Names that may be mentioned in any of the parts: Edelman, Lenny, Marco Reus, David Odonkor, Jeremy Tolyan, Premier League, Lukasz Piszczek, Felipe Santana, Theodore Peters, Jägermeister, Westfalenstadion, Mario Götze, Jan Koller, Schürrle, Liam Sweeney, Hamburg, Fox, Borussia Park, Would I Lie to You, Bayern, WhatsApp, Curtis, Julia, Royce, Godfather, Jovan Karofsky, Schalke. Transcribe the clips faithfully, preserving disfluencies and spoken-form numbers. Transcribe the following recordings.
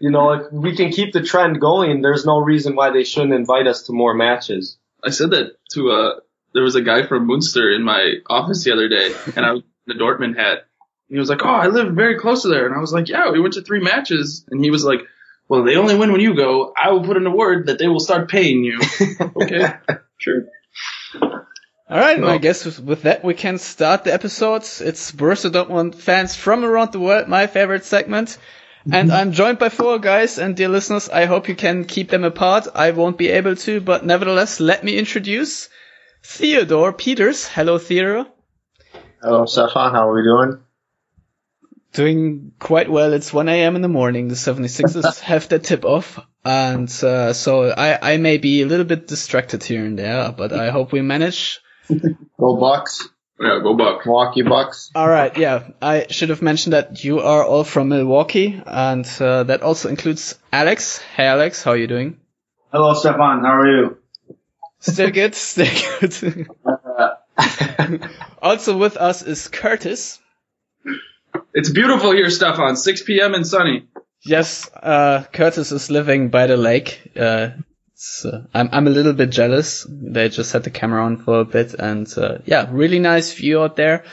You know, if we can keep the trend going, there's no reason why they shouldn't invite us to more matches. I said that to uh, there was a guy from Münster in my office the other day, and I was in a Dortmund hat. And he was like, "Oh, I live very close to there." And I was like, "Yeah, we went to three matches." And he was like, "Well, they only win when you go. I will put in a word that they will start paying you." Okay, sure. All right, well, and I guess with that we can start the episodes. It's Borussia Dortmund fans from around the world, my favorite segment. And I'm joined by four guys, and dear listeners, I hope you can keep them apart. I won't be able to, but nevertheless, let me introduce Theodore Peters. Hello, Theodore. Hello, Stefan. How are we doing? Doing quite well. It's one a.m. in the morning. The seventy-sixers have their tip-off, and uh, so I, I may be a little bit distracted here and there, but I hope we manage. Go Bucks. Yeah, go Bucks. Milwaukee Bucks. All right, yeah. I should have mentioned that you are all from Milwaukee, and uh, that also includes Alex. Hey, Alex, how are you doing? Hello, Stefan. How are you? Still good? Still good. Also with us is Curtis. It's beautiful here, Stefan. six p.m. and sunny. Yes, uh, Curtis is living by the lake. Uh, So I'm I'm a little bit jealous. They just had the camera on for a bit, and uh, yeah, really nice view out there.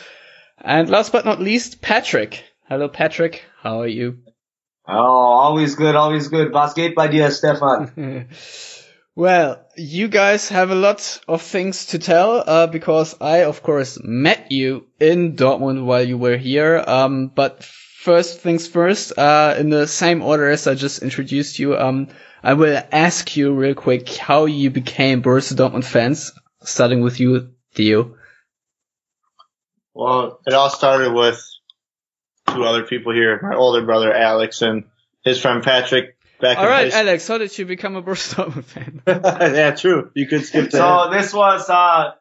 And last but not least, Patrick. Hello, Patrick. How are you? Oh, always good, always good. Was geht bei dir, Stefan? Well, you guys have a lot of things to tell uh, because I, of course, met you in Dortmund while you were here. Um, but first things first. Uh, in the same order as I just introduced you. Um. I will ask you real quick how you became Borussia Dortmund fans, starting with you, Theo. Well, it all started with two other people here, my older brother Alex and his friend Patrick. Back all in right, his... Alex, how did you become a Borussia Dortmund fan? Yeah, true. You could skip that. So this was uh,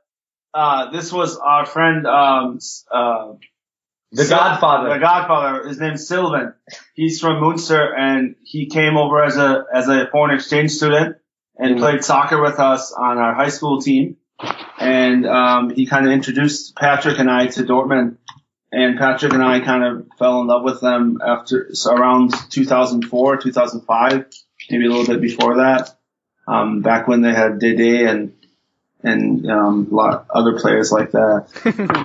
uh, this was our friend um, uh, The Godfather. The Godfather. His name's Sylvain. He's from Münster, and he came over as a as a foreign exchange student and mm-hmm. played soccer with us on our high school team. And um he kind of introduced Patrick and I to Dortmund. And Patrick and I kind of fell in love with them after so around two thousand four, two thousand five, maybe a little bit before that. Um back when they had Dede and And um, a lot of other players like that.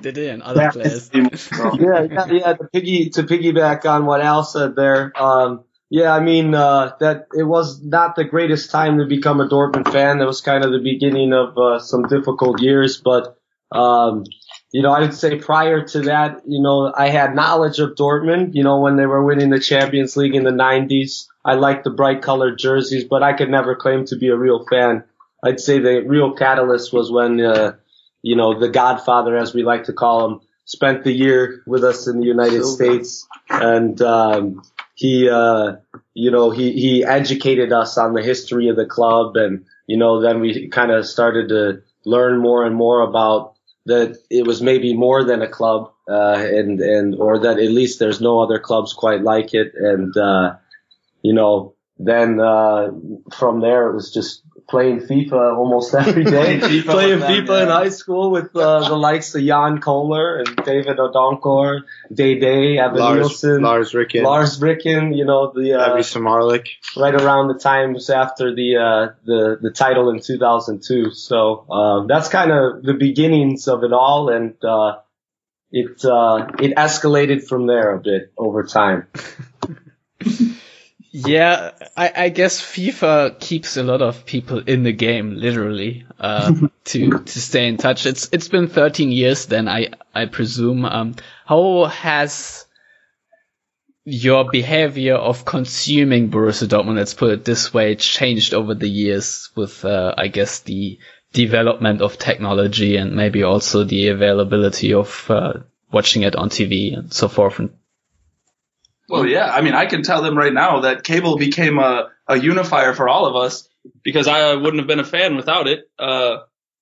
They did, and other yeah, players. yeah, yeah, yeah. To, piggy, to piggyback on what Al said there, um, yeah, I mean uh, that it was not the greatest time to become a Dortmund fan. That was kind of the beginning of uh, some difficult years. But um, you know, I would say prior to that, you know, I had knowledge of Dortmund. You know, when they were winning the Champions League in the nineties, I liked the bright colored jerseys, but I could never claim to be a real fan. I'd say the real catalyst was when, uh, you know, the Godfather, as we like to call him, spent the year with us in the United States. And, um, he, uh, you know, he, he educated us on the history of the club. And, you know, then we kind of started to learn more and more about that it was maybe more than a club, uh, and, and, or that at least there's no other clubs quite like it. And, uh, you know, then, uh, from there it was just, playing FIFA almost every day, playing FIFA, playing FIFA them, in yeah. high school with uh, the likes of Jan Koller and David Odonkor, Dede, Evan Lars, Nielsen, Lars Ricken, Lars Ricken, you know, the, uh, Abby Samarlik, right around the times after the, uh, the, the title in two thousand two. So, uh, that's kind of the beginnings of it all. And, uh, it, uh, it escalated from there a bit over time. Yeah, I, I guess FIFA keeps a lot of people in the game, literally, uh, to to stay in touch. It's it's been thirteen years, then I I presume. Um, how has your behavior of consuming Borussia Dortmund, let's put it this way, changed over the years with, uh, I guess, the development of technology and maybe also the availability of uh, watching it on T V and so forth. Well, yeah, I mean, I can tell them right now that cable became a, a unifier for all of us because I wouldn't have been a fan without it. Uh,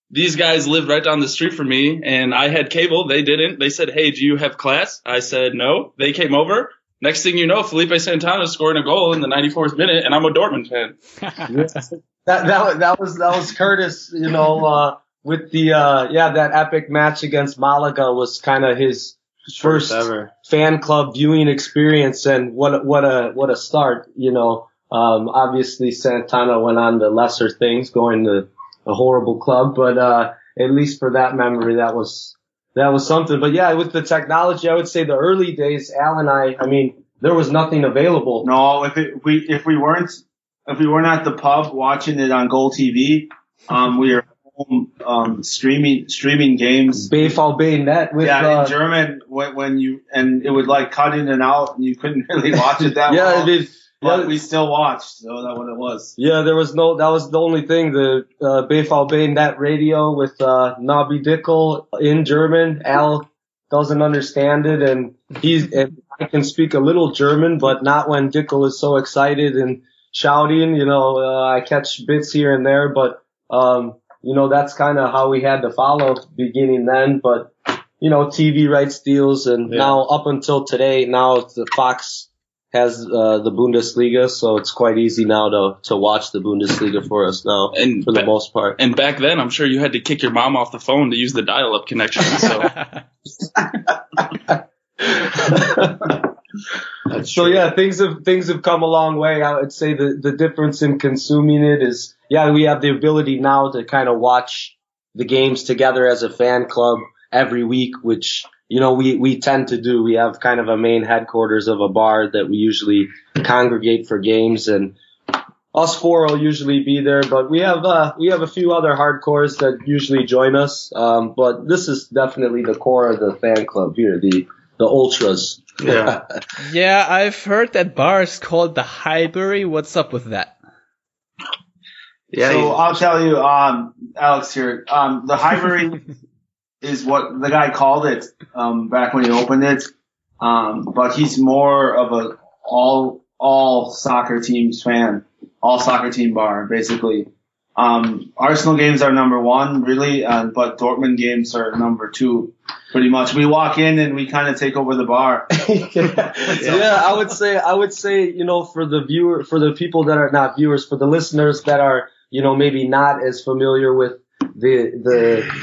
these guys lived right down the street from me, and I had cable. They didn't. They said, "Hey, do you have class?" I said, "No." They came over. Next thing you know, Felipe Santana scoring a goal in the ninety-fourth minute, and I'm a Dortmund fan. that, that, that was that was Curtis, you know, uh, with the uh, – yeah, that epic match against Malaga was kind of his – his first, first ever fan club viewing experience, and what what a what a start, you know. Um, obviously Santana went on to lesser things, going to a horrible club, but uh, at least for that memory, that was that was something. But yeah, with the technology, I would say the early days, Al and I, I mean, there was nothing available. No, if it, we if we weren't if we weren't at the pub watching it on Goal T V, um, we were. Um, streaming streaming games. BayVB dot net with yeah, uh, in German when, when you and it would like cut in and out and you couldn't really watch it that yeah, well. It, but yeah, we still watched. So that what it was. Yeah, there was no. That was the only thing. The uh, BayVB dot net radio with uh, Nabi Dickel in German. Al doesn't understand it, and he's and I can speak a little German, but not when Dickel is so excited and shouting. You know, uh, I catch bits here and there, but. Um, You know, that's kind of how we had to follow beginning then. But, you know, T V rights deals. And yeah. now up until today, now the Fox has uh, the Bundesliga. So it's quite easy now to, to watch the Bundesliga for us now, and for ba- the most part. And back then, I'm sure you had to kick your mom off the phone to use the dial-up connection. So, so yeah, things have things have come a long way. I would say the, the difference in consuming it is, yeah, we have the ability now to kind of watch the games together as a fan club every week, which, you know, we, we tend to do. We have kind of a main headquarters of a bar that we usually congregate for games, and us four will usually be there. But we have uh, we have a few other hardcores that usually join us. Um, but this is definitely the core of the fan club here, the the ultras. Yeah, yeah, I've heard that bar is called the Highbury. What's up with that? Yeah, so I'll tell you, um, Alex here, um, the Highbury is what the guy called it um, back when he opened it, um, but he's more of a all all soccer teams fan, all soccer team bar basically. Um, Arsenal games are number one, really, uh, but Dortmund games are number two, pretty much. We walk in and we kind of take over the bar. yeah. So. yeah, I would say I would say you know, for the viewer, for the people that are not viewers, for the listeners that are, you know, maybe not as familiar with the the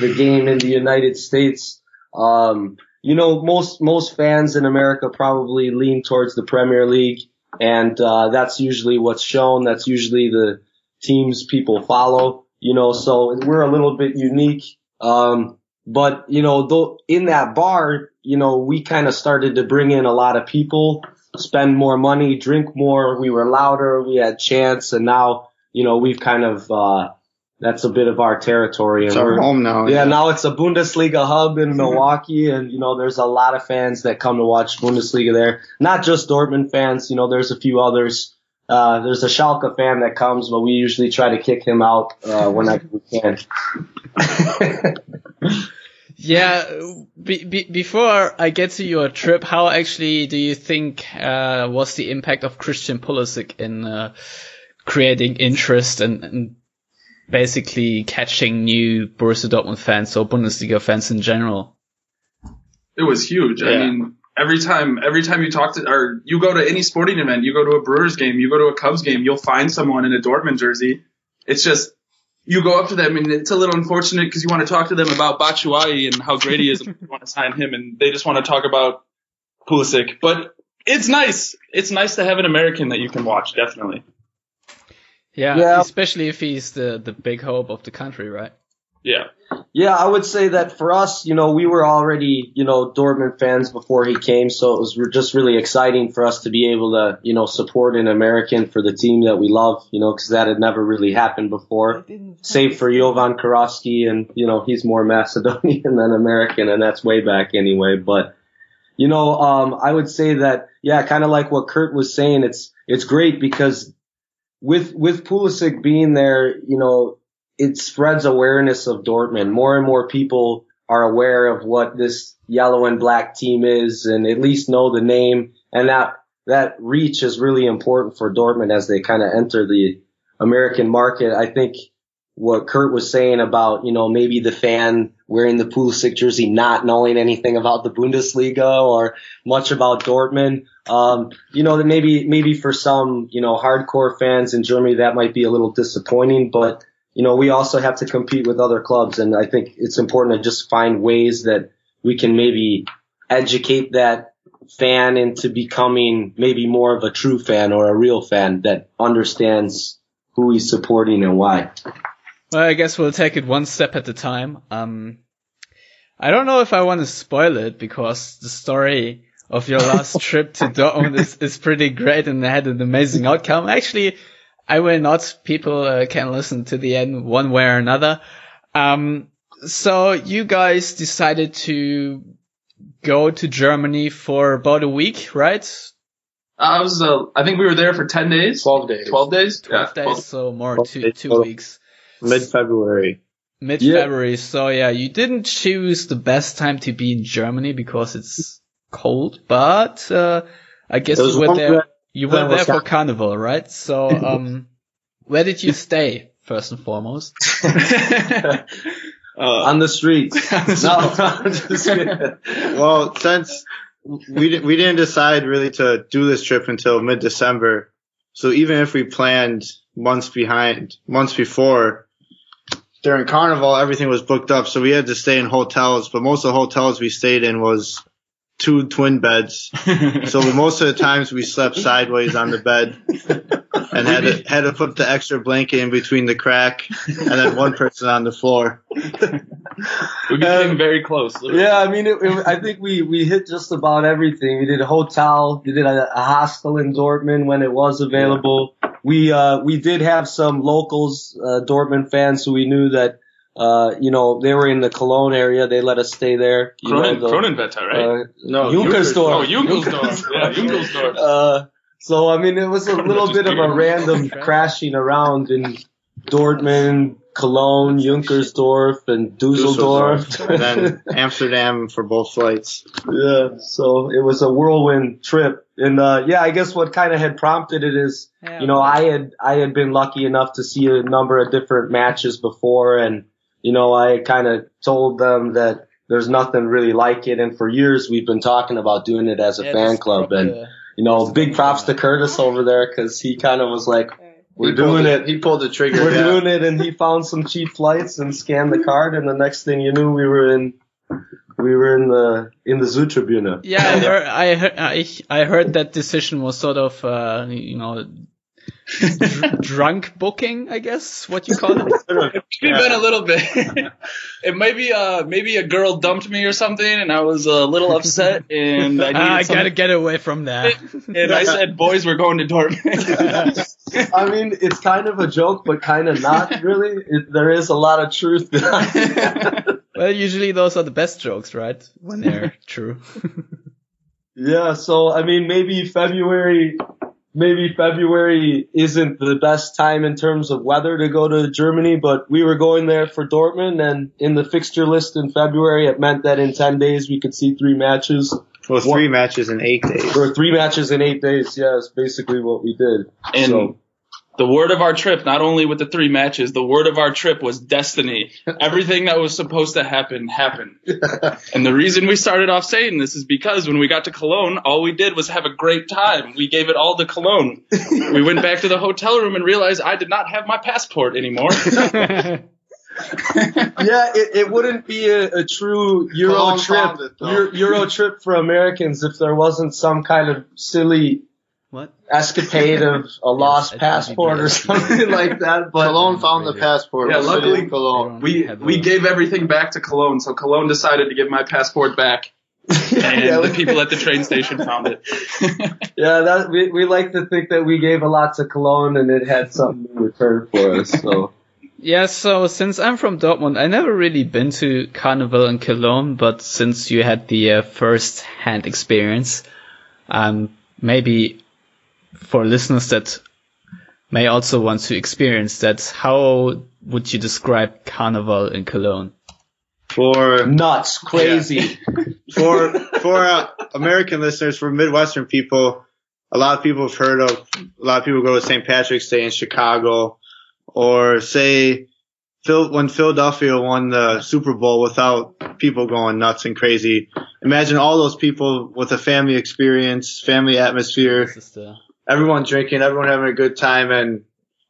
the game in the United States. Um, you know, most most fans in America probably lean towards the Premier League, and uh, that's usually what's shown. That's usually the teams people follow, you know. So we're a little bit unique. Um, but you know, though, in that bar, you know, we kind of started to bring in a lot of people, spend more money, drink more. We were louder. We had chants, and now, you know, we've kind of, uh, that's a bit of our territory. And it's our home now. Yeah, yeah, now it's a Bundesliga hub in Milwaukee. And, you know, there's a lot of fans that come to watch Bundesliga there. Not just Dortmund fans. You know, there's a few others. Uh, there's a Schalke fan that comes, but we usually try to kick him out uh, whenever we can. Yeah, be, be, before I get to your trip, how actually do you think uh, was the impact of Christian Pulisic in uh, creating interest and, and basically catching new Borussia Dortmund fans or Bundesliga fans in general? It was huge. Yeah. I mean, every time, every time you talk to, or you go to any sporting event, you go to a Brewers game, you go to a Cubs game, you'll find someone in a Dortmund jersey. It's just, you go up to them, and it's a little unfortunate because you want to talk to them about Batshuayi and how great he is, and you want to sign him, and they just want to talk about Pulisic. But it's nice. It's nice to have an American that you can watch, definitely. Yeah, yeah, especially if he's the, the big hope of the country, right? Yeah. Yeah, I would say that for us, you know, we were already, you know, Dortmund fans before he came, so it was just really exciting for us to be able to, you know, support an American for the team that we love, you know, because that had never really happened before, save for Jovan Karofsky, and, you know, he's more Macedonian than American, and that's way back anyway. But, you know, um, I would say that, yeah, kind of like what Kurt was saying, it's it's great because with with Pulisic being there, you know, it spreads awareness of Dortmund. More and more people are aware of what this yellow and black team is, and at least know the name. And that that reach is really important for Dortmund as they kind of enter the American market. I think what Kurt was saying about, you know, maybe the fan wearing the Pulisic jersey not knowing anything about the Bundesliga or much about Dortmund, um, you know, that maybe maybe for some, you know, hardcore fans in Germany that might be a little disappointing, but you know, we also have to compete with other clubs, and I think it's important to just find ways that we can maybe educate that fan into becoming maybe more of a true fan or a real fan that understands who he's supporting and why. Well, I guess we'll take it one step at a time. Um, I don't know if I want to spoil it because the story of your last trip to Dortmund is, is pretty great and had an amazing outcome. Actually, I will not. People uh, can listen to the end one way or another. Um, so you guys decided to go to Germany for about a week, right? Uh, it was, uh, I think we were there for ten days. twelve days. twelve days? twelve yeah, days, twelve, so more two, days, two weeks. Mid-February. Mid-February. Yeah. So, yeah, you didn't choose the best time to be in Germany because it's cold, but uh, I guess you were there, you were there for Carnival, right? So um, where did you stay, first and foremost? uh, on the streets. No, I'm just kidding. Well, since... We didn't, we didn't decide really to do this trip until mid-December. So even if we planned months behind, months before, during Carnival, everything was booked up. So we had to stay in hotels, but most of the hotels we stayed in was two twin beds. So most of the times we slept sideways on the bed and had to, had to put the extra blanket in between the crack and then one person on the floor. We became um, very close. Literally. Yeah, I mean, it, it, I think we, we hit just about everything. We did a hotel. We did a, a hostel in Dortmund when it was available. Yeah. We uh, we did have some locals, uh, Dortmund fans, who we knew that, uh, you know, they were in the Cologne area. They let us stay there. Kronen, know, the, Kronenwetter, right? Uh, no, Junkersdorf. No, Junkersdorf. Yeah, Junkersdorf. Uh, so, I mean, it was a little bit of a random crashing around in Dortmund, Cologne, Junkersdorf, and Dusseldorf. Dusseldorf. And then Amsterdam for both flights. Yeah, so it was a whirlwind trip. And, uh, yeah, I guess what kind of had prompted it is, yeah, you know, I had, I had been lucky enough to see a number of different matches before. And, you know, I kind of told them that there's nothing really like it. And for years we've been talking about doing it as a yeah, fan club. Probably, and, you know, big props to Curtis over there because he kind of was like, We're he doing it. it. He pulled the trigger. We're yeah. doing it, and he found some cheap flights and scanned the card, and the next thing you knew, we were in, we were in the in the Südtribüne. Yeah, I heard, I heard, I, I heard that decision was sort of, uh, you know, dr- drunk booking, I guess, what you call it. It's been a little bit. It might be, uh, maybe a girl dumped me or something, and I was a little upset, and I needed I something. Gotta get away from that. And I said, "Boys, we're going to Dortmund." I mean, it's kind of a joke, but kind of not really. It, there is a lot of truth behind it. Well, usually those are the best jokes, right? When they're true. Yeah. So, I mean, maybe February, maybe February isn't the best time in terms of weather to go to Germany, but we were going there for Dortmund, and in the fixture list in February, it meant that in ten days we could see three matches. Well, three One, matches in eight days. Or three matches in eight days, yeah, that's basically what we did. And so, the word of our trip, not only with the three matches, the word of our trip was destiny. Everything that was supposed to happen, happened. And the reason we started off saying this is because when we got to Cologne, all we did was have a great time. We gave it all to Cologne. We went back to the hotel room and realized I did not have my passport anymore. Yeah, it, it wouldn't be a, a true Euro Cologne trip Euro, Euro trip for Americans if there wasn't some kind of silly what? escapade of a lost yes, passport or something like that. But Cologne found the passport. Yeah, luckily Cologne. We we gave everything back to Cologne, so Cologne decided to give my passport back. And yeah, the people at the train station found it. Yeah, that, we we like to think that we gave a lot to Cologne and it had something in return for us. So. Yeah, so since I'm from Dortmund, I never really been to Carnival in Cologne, but since you had the uh, first-hand experience, um, maybe for listeners that may also want to experience that, how would you describe Carnival in Cologne? For nuts, crazy. Yeah. for for uh, American listeners, for Midwestern people, a lot of people have heard of. A lot of people go to Saint Patrick's Day in Chicago. Or say when Philadelphia won the Super Bowl without people going nuts and crazy. Imagine all those people with a family experience, family atmosphere, just, uh, everyone drinking, everyone having a good time, and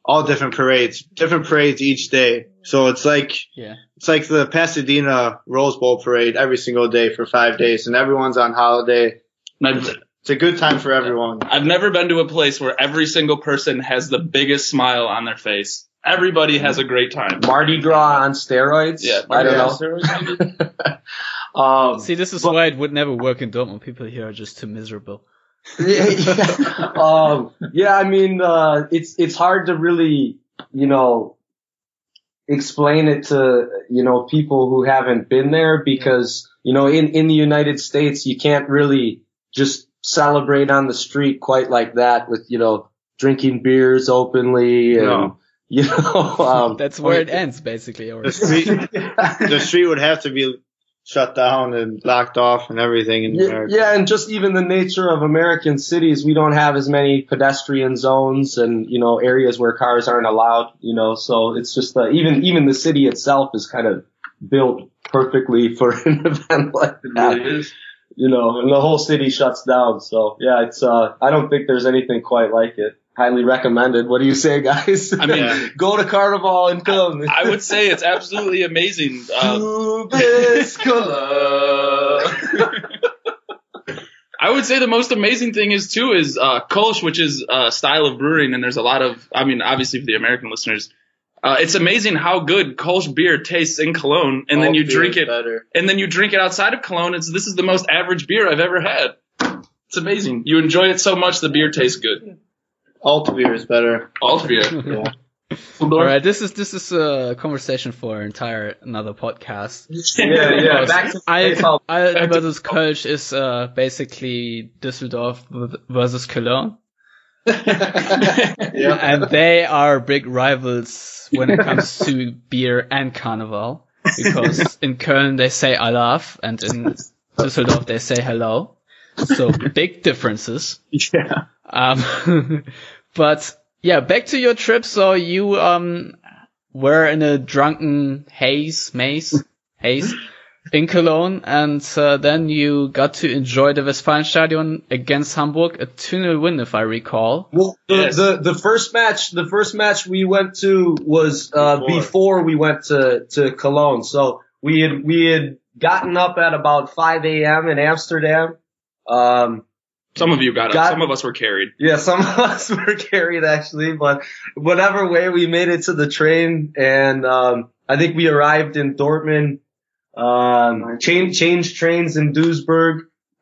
all different parades, different parades each day. So it's like yeah. it's like the Pasadena Rose Bowl parade every single day for five days, and everyone's on holiday. It's a good time for everyone. I've never been to a place where every single person has the biggest smile on their face. Everybody has a great time. Mardi Gras on steroids? Yeah, Mardi I don't know. Steroids, um, See, this is but, why it would never work in Dortmund. People here are just too miserable. yeah, yeah. Um, yeah, I mean, uh, it's it's hard to really, you know, explain it to, you know, people who haven't been there because, you know, in, in the United States, you can't really just celebrate on the street quite like that with, you know, drinking beers openly and, no. you know. Um, That's where it ends, basically. The street, the street would have to be shut down and locked off and everything in America. Yeah, and just even the nature of American cities, we don't have as many pedestrian zones and, you know, areas where cars aren't allowed, you know, so it's just uh, even even the city itself is kind of built perfectly for an event like that. It is. You know, and the whole city shuts down. So, yeah, it's uh I don't think there's anything quite like it. Highly recommended. What do you say, guys? I mean, go to Carnival and come. I, I would say it's absolutely amazing. Uh, I would say the most amazing thing is, too, is uh, Kolsch, which is a style of brewing. And there's a lot of, I mean, obviously for the American listeners, Uh, it's amazing how good Kolsch beer tastes in Cologne, and oh, then you drink it, better. and then you drink it outside of Cologne. It's this is the most average beer I've ever had. It's amazing. You enjoy it so much, the beer tastes good. Alt beer is better. Alt beer. yeah. All right, this is this is a conversation for an entire another podcast. yeah, yeah. Back to Alba versus Kolsch is uh, basically Düsseldorf versus Cologne. yeah. And they are big rivals when it comes to beer and Carnival, because in Köln they say Alaf and in Düsseldorf they say hello. So big differences. Yeah. Um, but yeah, back to your trip. So you um were in a drunken haze, maze, haze in Cologne, and uh, then you got to enjoy the Westfalenstadion against Hamburg, a two nil win, if I recall. Well, the, yes. the the first match, the first match we went to was uh, before. before we went to to Cologne. So we had we had gotten up at about five a.m. in Amsterdam. Um, some of you got, got up. Some of us were carried. Yeah, some of us were carried actually, but whatever way, we made it to the train, and um, I think we arrived in Dortmund. Um, change, change trains in Duisburg,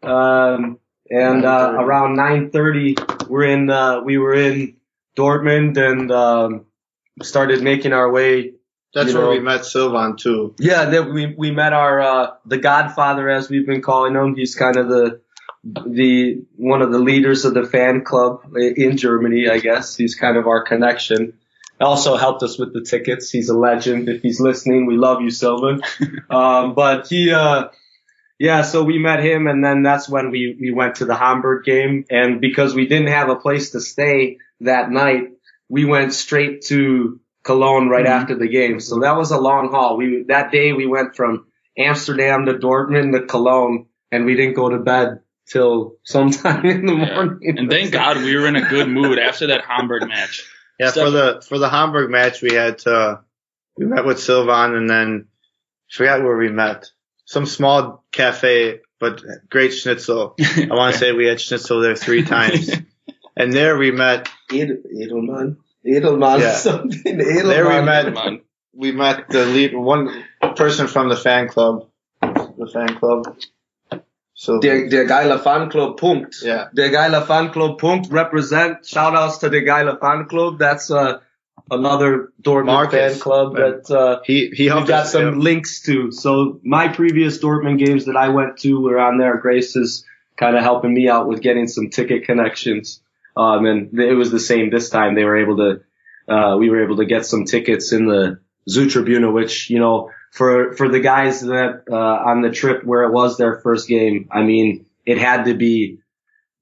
um, and, uh, around nine thirty, we're in, uh, we were in Dortmund and, um, started making our way. That's where know. we met Sylvain too. Yeah, that we, we met our, uh, the Godfather, as we've been calling him. He's kind of the, the, one of the leaders of the fan club in Germany, I guess. He's kind of our connection. Also helped us with the tickets. He's a legend. If he's listening, we love you, Sylvain. um, but he, uh, yeah, so we met him, and then that's when we, we went to the Hamburg game. And because we didn't have a place to stay that night, we went straight to Cologne right mm-hmm. after the game. So that was a long haul. We, that day we went from Amsterdam to Dortmund to Cologne, and we didn't go to bed till sometime in the yeah. morning. And thank God we were in a good mood after that Hamburg match. Yeah, Stefan. for the for the Hamburg match, we had to, we met with Sylvain, and then I forgot where we met. Some small cafe, but great schnitzel. I want to say we had schnitzel there three times, and there we met Edelman. Edelman, yeah. something. Edelman. There we met. Edelman. We met the lead, one person from the fan club. The fan club. So der, der geile Fanclub, Punkt. Yeah. Der geile Fanclub, Punkt. Represent. Shout outs to der geile Fanclub. That's uh, another Dortmund Marcus, fan club that uh, he, he helped we got us, some yeah. links to. So my previous Dortmund games that I went to were on there. Grace is kind of helping me out with getting some ticket connections. Um, and it was the same this time. They were able to, uh, we were able to get some tickets in the Südtribüne, which, you know, For for the guys that uh on the trip where it was their first game, I mean, it had to be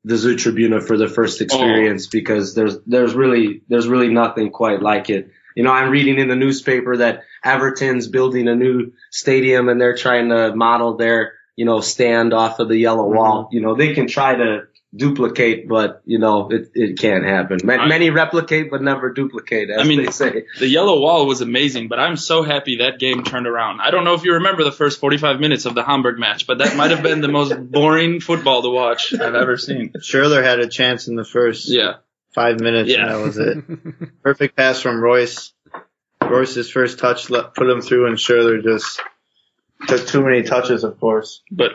the Südtribüne for the first experience oh. because there's there's really there's really nothing quite like it. You know, I'm reading in the newspaper that Everton's building a new stadium and they're trying to model their, you know, stand off of the Yellow Wall. Mm-hmm. You know, they can try to duplicate, but, you know, it, it can't happen. Many I, replicate but never duplicate, as I mean, they say. The Yellow Wall was amazing, but I'm so happy that game turned around. I don't know if you remember the first forty-five minutes of the Hamburg match, but that might have been the most boring football to watch I've ever seen. Schürrle had a chance in the first yeah. five minutes, yeah. and that was it. Perfect pass from Royce. Royce's first touch put him through, and Schürrle just took too many touches, of course. But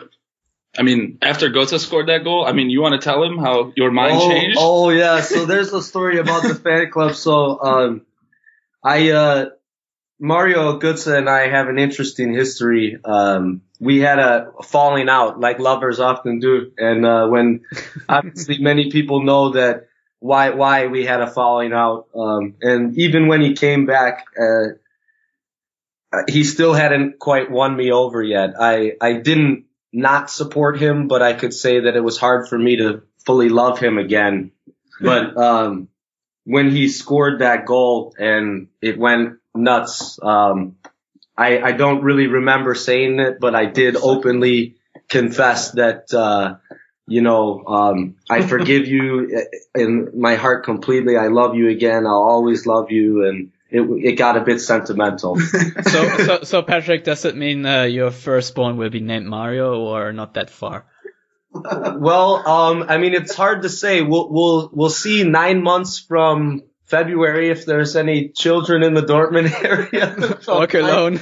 I mean, after Götze scored that goal, I mean, you want to tell him how your mind oh, changed? Oh, yeah. So there's a story about the fan club. So um, I, uh, Mario Götze and I have an interesting history. Um, we had a falling out, like lovers often do. And uh, when obviously many people know that why why we had a falling out. Um, and even when he came back, uh, he still hadn't quite won me over yet. I, I didn't. Not support him, but I could say that it was hard for me to fully love him again. But um when he scored that goal and it went nuts, um I, I don't really remember saying it, but I did openly confess that, uh you know, um I forgive you in my heart completely. I love you again. I'll always love you. And It, it got a bit sentimental. so, so, so Patrick, does it mean uh, your firstborn will be named Mario, or not that far? Well, um, I mean, it's hard to say. We'll, we'll, we'll see nine months from February if there's any children in the Dortmund area. Or Cologne.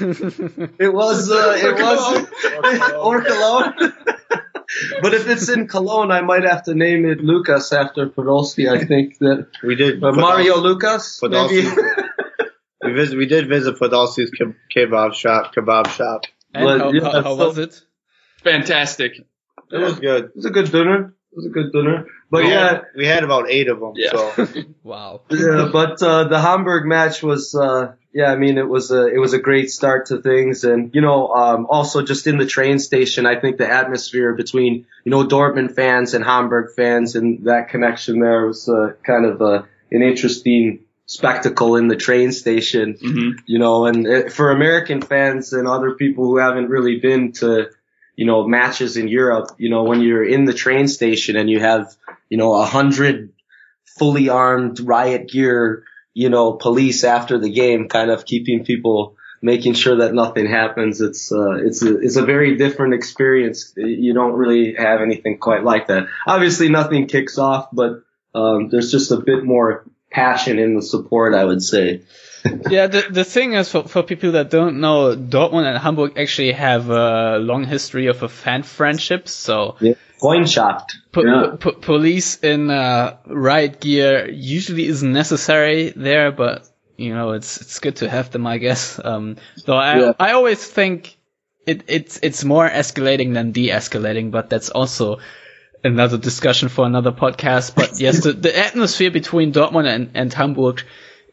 It was, uh, it was, or Cologne. But if it's in Cologne, I might have to name it Lucas after Podolski. I think that we did uh, Mario Lucas. Podolski. Maybe. We, visit, we did visit Podolski's ke- kebab shop. Kebab shop. And but, how, yeah, how, how so, was it? Fantastic. It was good. It was a good dinner. It was a good dinner. But we yeah, had, we had about eight of them. Yeah. So. Wow. Yeah, but uh, the Hamburg match was, uh, yeah, I mean, it was a it was a great start to things, and you know, um, also just in the train station, I think the atmosphere between you know Dortmund fans and Hamburg fans and that connection there was uh, kind of uh, an interesting spectacle in the train station, mm-hmm. you know, and it, for American fans and other people who haven't really been to, you know, matches in Europe, you know, when you're in the train station and you have, you know, a hundred fully armed riot gear, you know, police after the game, kind of keeping people, making sure that nothing happens. It's, uh, it's a, it's a very different experience. You don't really have anything quite like that. Obviously nothing kicks off, but, um, there's just a bit more passion in the support, I would say. Yeah, the the thing is, for, for people that don't know, Dortmund and Hamburg actually have a long history of a fan friendship. So, yeah. Freundschaft. Po- yeah. po- police in uh, riot gear usually isn't necessary there, but you know, it's it's good to have them, I guess. Um, so I yeah. I always think it it's it's more escalating than de-escalating, but that's also another discussion for another podcast, but yes, the, the atmosphere between Dortmund and, and Hamburg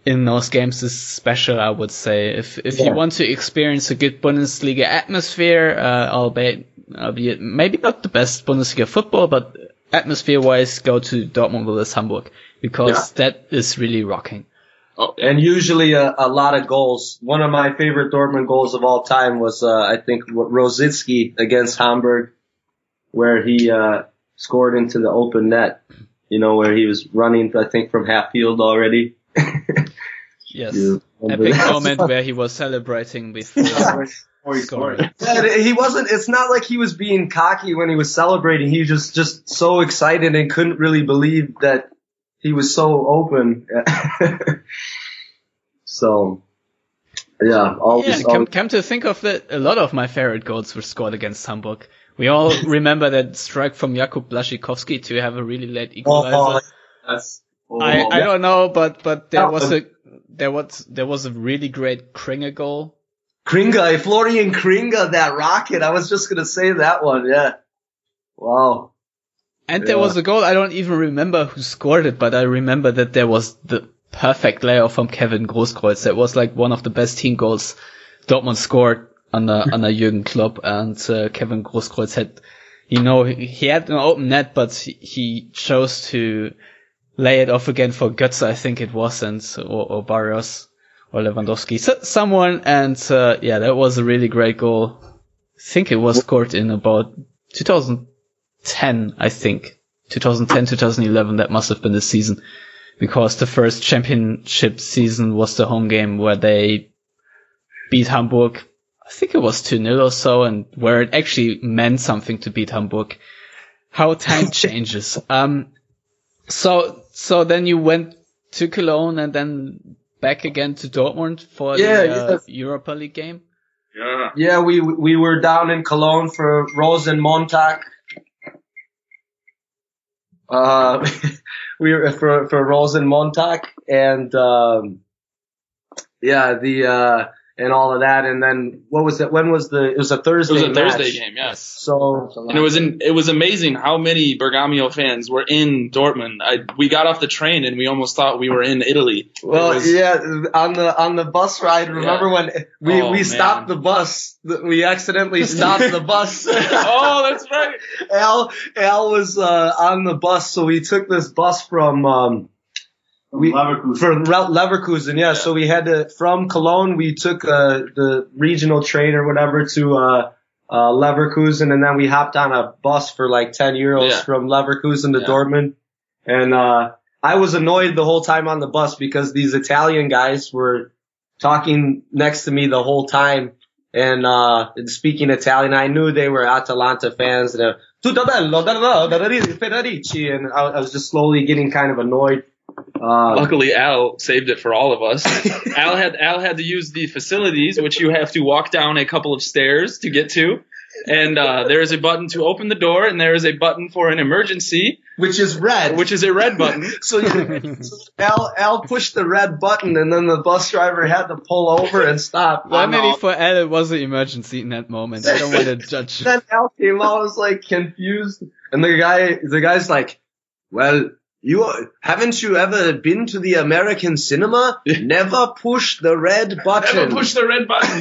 in those games is special, I would say. If if yeah. you want to experience a good Bundesliga atmosphere, uh, albeit, albeit maybe not the best Bundesliga football, but atmosphere-wise, go to Dortmund versus Hamburg, because yeah. that is really rocking. Oh, and usually a, a lot of goals. One of my favorite Dortmund goals of all time was, uh, I think, Rosicki against Hamburg, where he... Uh, scored into the open net, you know, where he was running, I think, from half field already. Yes. Epic moment where he was celebrating before he scored. Yeah, he wasn't, it's not like he was being cocky when he was celebrating. He was just, just so excited and couldn't really believe that he was so open. So, yeah. All yeah, come, come to think of it, a lot of my favorite goals were scored against Hamburg. We all remember that strike from Jakub Blaszczykowski to have a really late equalizer. Oh, that's, oh, I, I yeah. don't know, but, but there was a, there was, there was a really great Kringer goal. Kringer, Florian Kringer, that rocket. I was just going to say that one. Yeah. Wow. And yeah. there was a goal. I don't even remember who scored it, but I remember that there was the perfect layoff from Kevin Großkreutz. That was like one of the best team goals Dortmund scored under under Jürgen Klopp, and uh, Kevin Großkreutz had, you know, he, he had an open net, but he, he chose to lay it off again for Götze, I think it was, and or, or Barrios or Lewandowski, so, someone, and uh, yeah, that was a really great goal. I think it was scored in about twenty ten, I think, twenty ten, twenty eleven, that must have been the season, because the first championship season was the home game where they beat Hamburg. I think it was two nil or so, and where it actually meant something to beat Hamburg. How time changes. Um, so, so then you went to Cologne and then back again to Dortmund for yeah, the uh, yeah. Europa League game. Yeah. Yeah, we, we were down in Cologne for Rosenmontag. Uh, we were for, for Rosenmontag and, um, yeah, the, uh, and all of that. And then what was it? When was the, it was a Thursday game. It was a match. Thursday game, yes. So, and it was, in, it was amazing how many Bergamo fans were in Dortmund. I, we got off the train and we almost thought we were in Italy. Well, was, yeah, on the, on the bus ride, remember yeah. when we, oh, we stopped man. the bus, we accidentally stopped the bus. Oh, that's right. Al, Al was, uh, on the bus. So we took this bus from, um, We, Leverkusen. For Leverkusen, yeah. yeah. So we had to, from Cologne, we took uh, the regional train or whatever to uh, uh, Leverkusen, and then we hopped on a bus for like ten euros yeah. from Leverkusen to yeah. Dortmund. And uh, I was annoyed the whole time on the bus because these Italian guys were talking next to me the whole time and, uh, and speaking Italian. I knew they were Atalanta fans. And, Tutto bello, Federici. And I, I was just slowly getting kind of annoyed. Um, Luckily, Al saved it for all of us. Al had Al had to use the facilities, which you have to walk down a couple of stairs to get to. And uh, there is a button to open the door, and there is a button for an emergency, which is red, which is a red button. So, so Al Al pushed the red button, and then the bus driver had to pull over and stop. Well, maybe all. for Al it was an emergency in that moment. I don't want to judge. Then Al came out, was like confused, and the guy the guy's like, well. You are, haven't you ever been to the American cinema? Never push the red button. Never push the red button.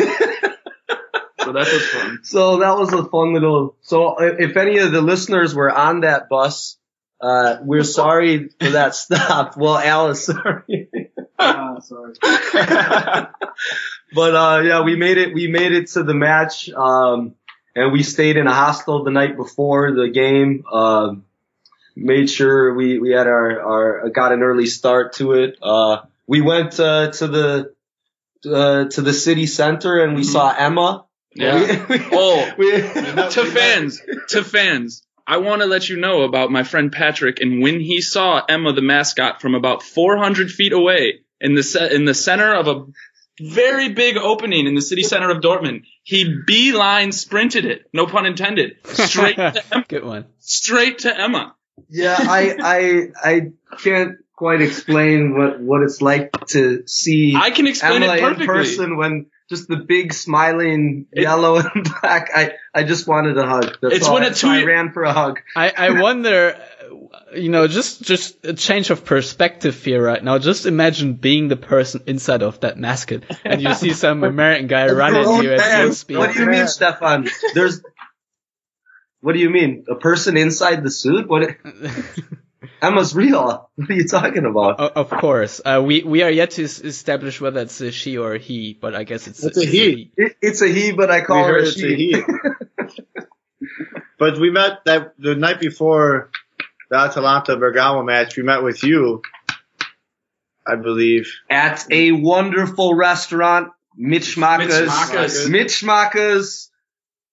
So that was fun. So that was a fun little. So if any of the listeners were on that bus, uh, we're sorry for that stop. Well, Alice, sorry. uh, sorry. But uh, yeah, we made it. We made it to the match, um, and we stayed in a hostel the night before the game. Um, Made sure we, we had our, our, got an early start to it. Uh, we went, uh, to the, uh, to the city center and we mm-hmm. saw Emma. Yeah. We, we, oh, we, to fans, to fans. I want to let you know about my friend Patrick and when he saw Emma, the mascot, from about four hundred feet away in the, se- in the center of a very big opening in the city center of Dortmund. He beeline sprinted it. No pun intended. Straight to Emma. Good one. Straight to Emma. Yeah, I, I, I can't quite explain what, what it's like to see I can explain Emma it perfectly. in person when just the big smiling it, yellow and black. I, I just wanted a hug. That's it's all. when a two- I ran for a hug. I, I wonder, you know, just, just a change of perspective here right now. Just imagine being the person inside of that mascot and you see some American guy run at you at full speed. What do you mean, Stefan? There's, What do you mean? A person inside the suit? What? Emma's real. What are you talking about? O- of course. Uh, we, we are yet to s- establish whether it's a she or a he, but I guess it's, it's, a, it's a he. A he. It, it's a he, but I call we her a it's she. A he. But we met that the night before the Atalanta-Bergamo match. We met with you, I believe. At a wonderful restaurant, Mit Schmackes. Mit Schmackes.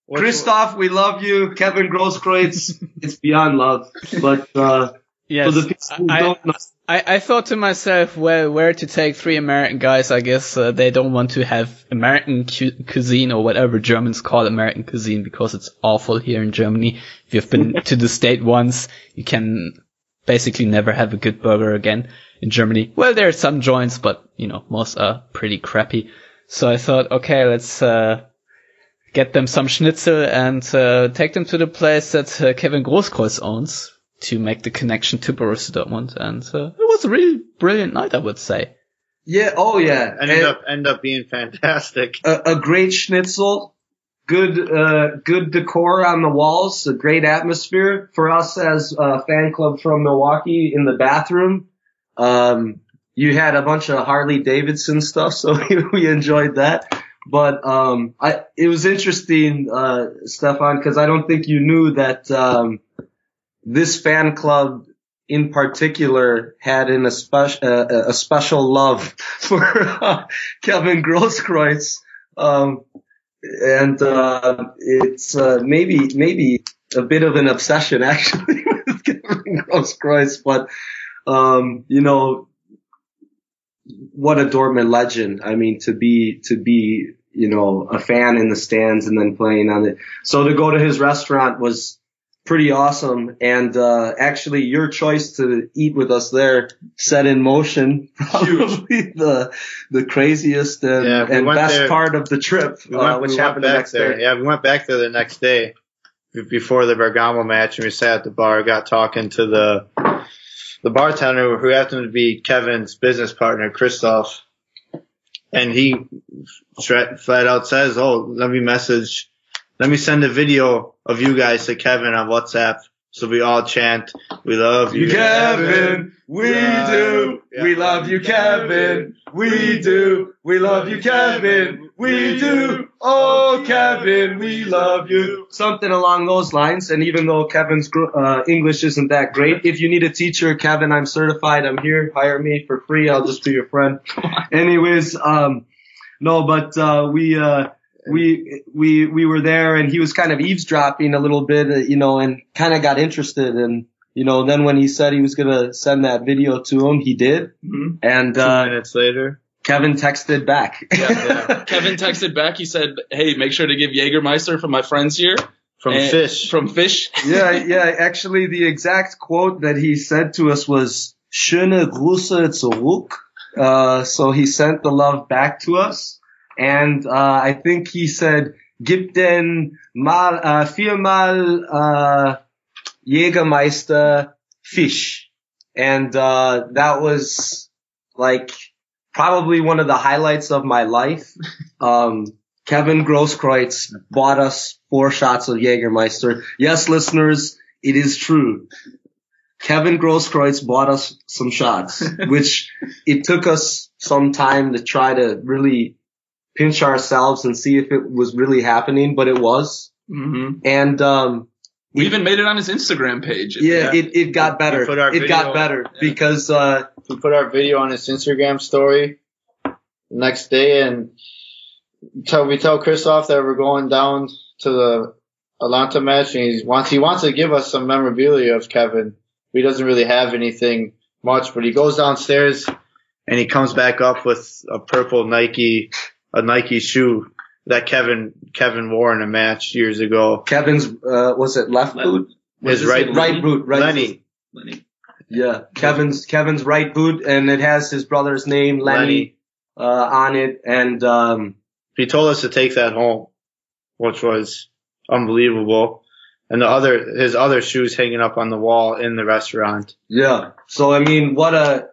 What, Christoph, we love you. Kevin Großkreutz, it's beyond love. But uh, yes, for the people who I, don't know. I, I thought to myself, where where to take three American guys? I guess uh, they don't want to have American cu- cuisine or whatever Germans call American cuisine because it's awful here in Germany. If you've been to the States once, you can basically never have a good burger again in Germany. Well, there are some joints, but you know most are pretty crappy. So I thought, okay, let's. Uh, Get them some schnitzel and uh, take them to the place that uh, Kevin Großkreutz owns to make the connection to Borussia Dortmund. And uh, it was a really brilliant night, I would say. Yeah. Oh, yeah. Ended and up end up being fantastic. A, a great schnitzel, good uh, good decor on the walls, a great atmosphere for us as a fan club from Milwaukee in the bathroom. Um, you had a bunch of Harley Davidson stuff, so we enjoyed that. But um, I, it was interesting, uh, Stefan, because I don't think you knew that um, this fan club in particular had an, a, spe- a, a special love for uh, Kevin Großkreutz. Um, and uh, it's uh, maybe maybe a bit of an obsession, actually, with Kevin Großkreutz. But, um, you know, what a Dortmund legend. I mean, to be to be, you know, a fan in the stands and then playing on it. So to go to his restaurant was pretty awesome. And uh actually your choice to eat with us there set in motion probably the the craziest and, yeah, we and best there. part of the trip, we went, uh, which we happened the next there. day. Yeah, we went back there the next day before the Bergamo match, and we sat at the bar, got talking to the the bartender, who happened to be Kevin's business partner, Christoph. And he flat out says, oh, let me message, let me send a video of you guys to Kevin on WhatsApp. So we all chant, we love you, Kevin. Kevin. We yeah. do. Yeah. We love you, Kevin. We do. We love you, Kevin. We do. Oh, Kevin, we love you. Something along those lines. And even though Kevin's uh, English isn't that great, if you need a teacher, Kevin, I'm certified. I'm here. Hire me for free. I'll just be your friend. Anyways, um, no, but uh, we uh, we we we were there, and he was kind of eavesdropping a little bit, you know, and kind of got interested. And you know, then when he said he was gonna send that video to him, he did. Mm-hmm. And uh, two minutes later, Kevin texted back. Yeah, yeah. Kevin texted back. He said, "Hey, make sure to give Jägermeister from my friends here from and, Fish from Fish." yeah, yeah. Actually, the exact quote that he said to us was "Schöne Grüße zurück." Uh, so he sent the love back to us, and uh, I think he said, "Gib den mal uh, viermal." Uh, Jägermeister Fish. And uh that was like probably one of the highlights of my life. Um Kevin Großkreutz bought us four shots of Jägermeister. Yes, listeners, it is true. Kevin Großkreutz bought us some shots, which it took us some time to try to really pinch ourselves and see if it was really happening, but it was. Mm-hmm. And um we even made it on his Instagram page. Yeah, yeah. It, it got better. It got better yeah. because uh, we put our video on his Instagram story the next day, and tell, we tell Christoph that we're going down to the Atalanta match, and he wants he wants to give us some memorabilia of Kevin. He doesn't really have anything much, but he goes downstairs and he comes back up with a purple Nike a Nike shoe that Kevin Kevin wore in a match years ago. Kevin's uh, was it left boot? His, his right, right boot. Right Lenny. boot. Lenny. Lenny. Yeah, Kevin's Kevin's right boot, and it has his brother's name Lenny, Lenny. Uh, on it. And um, he told us to take that home, which was unbelievable. And the other his other shoes hanging up on the wall in the restaurant. Yeah. So I mean, what a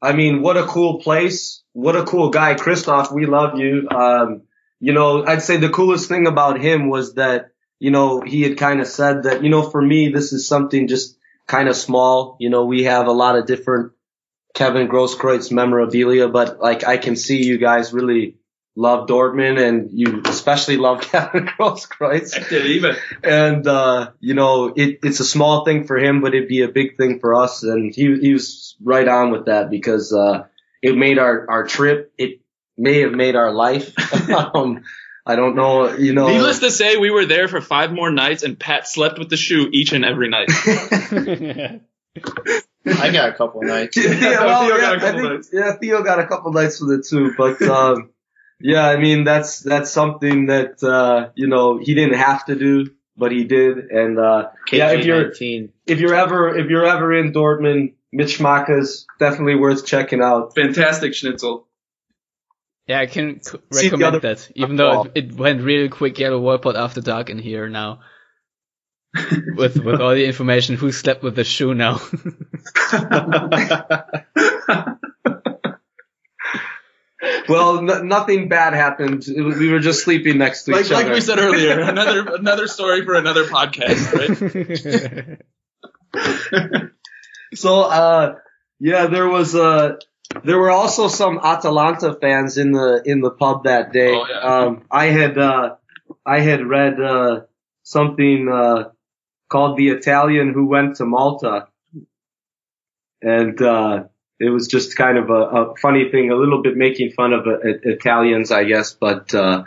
I mean, what a cool place. What a cool guy, Christoph. We love you. Um, You know, I'd say the coolest thing about him was that, you know, he had kind of said that, you know, for me, this is something just kind of small. You know, we have a lot of different Kevin Großkreutz memorabilia, but like I can see you guys really love Dortmund, and you especially love Kevin Großkreutz. I did even. And, uh, you know, it, it's a small thing for him, but it'd be a big thing for us. And he, he was right on with that because, uh, it made our, our trip. It, may have made our life. um, I don't know, you know. Needless to say, we were there for five more nights, and Pat slept with the shoe each and every night. I got a couple nights. Yeah, well, Theo yeah, got a couple I think, nights. Yeah, Theo got a couple nights with it too. But um, yeah, I mean, that's that's something that uh, you know, he didn't have to do, but he did. And uh, yeah, if you're if you're ever if you're ever in Dortmund, Mit Schmackes, definitely worth checking out. Fantastic schnitzel. Yeah, I can recommend that, even though it, it went real quick. Yellow Wall pod after dark in here now, with with all the information. Who slept with the shoe now? Well, no, nothing bad happened. It was, we were just sleeping next to like, each other. Like we said earlier, another another story for another podcast, right? So, uh, yeah, there was a. Uh, There were also some Atalanta fans in the in the pub that day. Oh, yeah. um, I had uh, I had read uh, something uh, called the Italian who went to Malta. And uh it was just kind of a, a funny thing, a little bit making fun of uh, Italians, I guess. But uh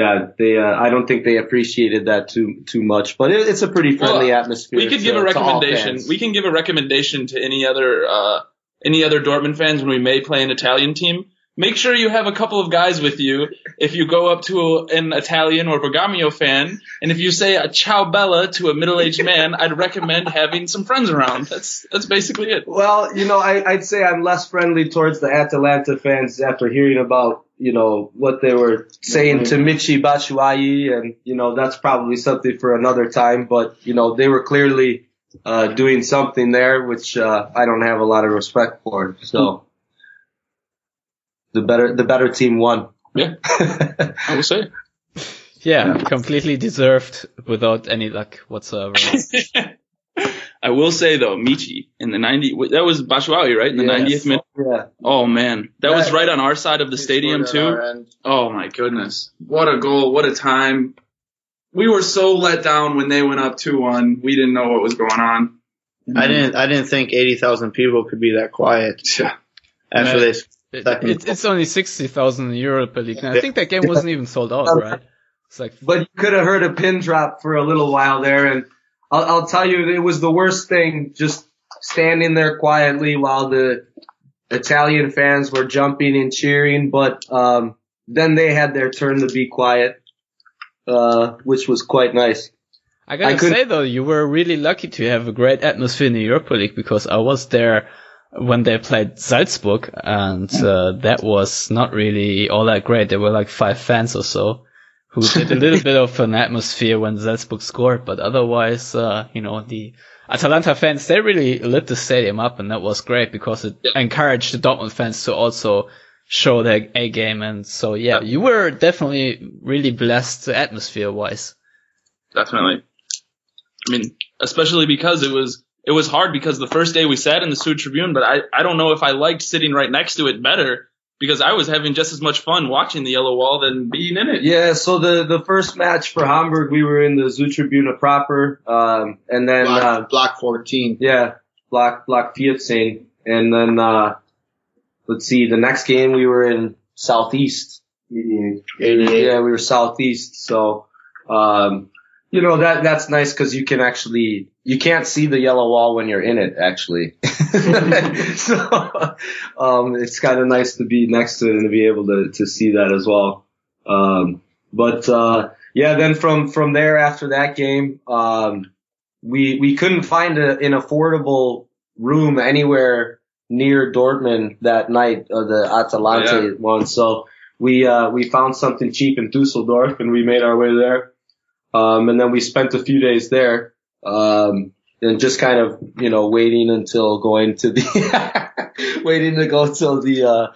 yeah, they uh, I don't think they appreciated that too too much. But it, it's a pretty friendly well, atmosphere. We could to, give a recommendation. We can give a recommendation to any other uh any other Dortmund fans when we may play an Italian team. Make sure you have a couple of guys with you if you go up to an Italian or Bergamo fan. And if you say a ciao bella to a middle-aged man, I'd recommend having some friends around. That's that's basically it. Well, you know, I, I'd say I'm less friendly towards the Atalanta fans after hearing about, you know, what they were saying to Michy Batshuayi. And, you know, that's probably something for another time. But, you know, they were clearly uh, doing something there, which uh, I don't have a lot of respect for. So. The better, the better team won. Yeah, I would say. Yeah, completely deserved without any luck whatsoever. I will say though, Michy in the ninetieth, that was Batshuayi, right? In the yes. ninetieth minute. Yeah. Oh man, that, that was right on our side of the stadium too. Oh my goodness, what a goal! What a time! We were so let down when they went up two one. We didn't know what was going on. I didn't. I didn't think eighty thousand people could be that quiet yeah. after yeah. this. It, it, it's only sixty thousand Europa League. Now, I think that game wasn't even sold out, right? It's like, but you could have heard a pin drop for a little while there. And I'll, I'll tell you, it was the worst thing, just standing there quietly while the Italian fans were jumping and cheering. But um, then they had their turn to be quiet, uh, which was quite nice. I got to say, though, you were really lucky to have a great atmosphere in the Europa League because I was there when they played Salzburg, and uh, that was not really all that great. There were like five fans or so who did a little bit of an atmosphere when Salzburg scored, but otherwise, uh, you know, the Atalanta fans, they really lit the stadium up, and that was great because it yep. encouraged the Dortmund fans to also show their A game. And so, yeah, yep. you were definitely really blessed atmosphere-wise. Definitely. I mean, especially because it was It was hard because the first day we sat in the Südtribüne, but I, I don't know if I liked sitting right next to it better because I was having just as much fun watching the Yellow Wall than being in it. Yeah, so the, the first match for Hamburg, we were in the Südtribüne proper, um, and then block, uh, block fourteen. Yeah, block block fourteen, and then uh, let's see, the next game we were in Southeast. eighty-eight. eighty-eight. Yeah, we were Southeast, so. Um, You know, that, that's nice because you can actually, you can't see the Yellow Wall when you're in it, actually. So, um, it's kind of nice to be next to it and to be able to, to see that as well. Um, but, uh, yeah, then from, from there after that game, um, we, we couldn't find a, an affordable room anywhere near Dortmund that night, uh, the Atalanta yeah. one. So we, uh, we found something cheap in Dusseldorf and we made our way there. Um, and then we spent a few days there, um, and just kind of, you know, waiting until going to the, waiting to go till the, uh,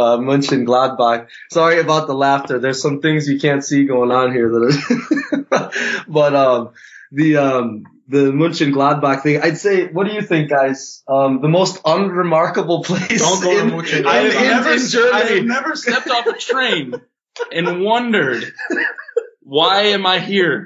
uh, Mönchengladbach. Sorry about the laughter. There's some things you can't see going on here that are, but, um, the, um, the Mönchengladbach thing. I'd say, what do you think, guys? Um, the most unremarkable place Don't go in, to in, I've in, never, in Germany. I've never stepped off a train and wondered. Why am I here?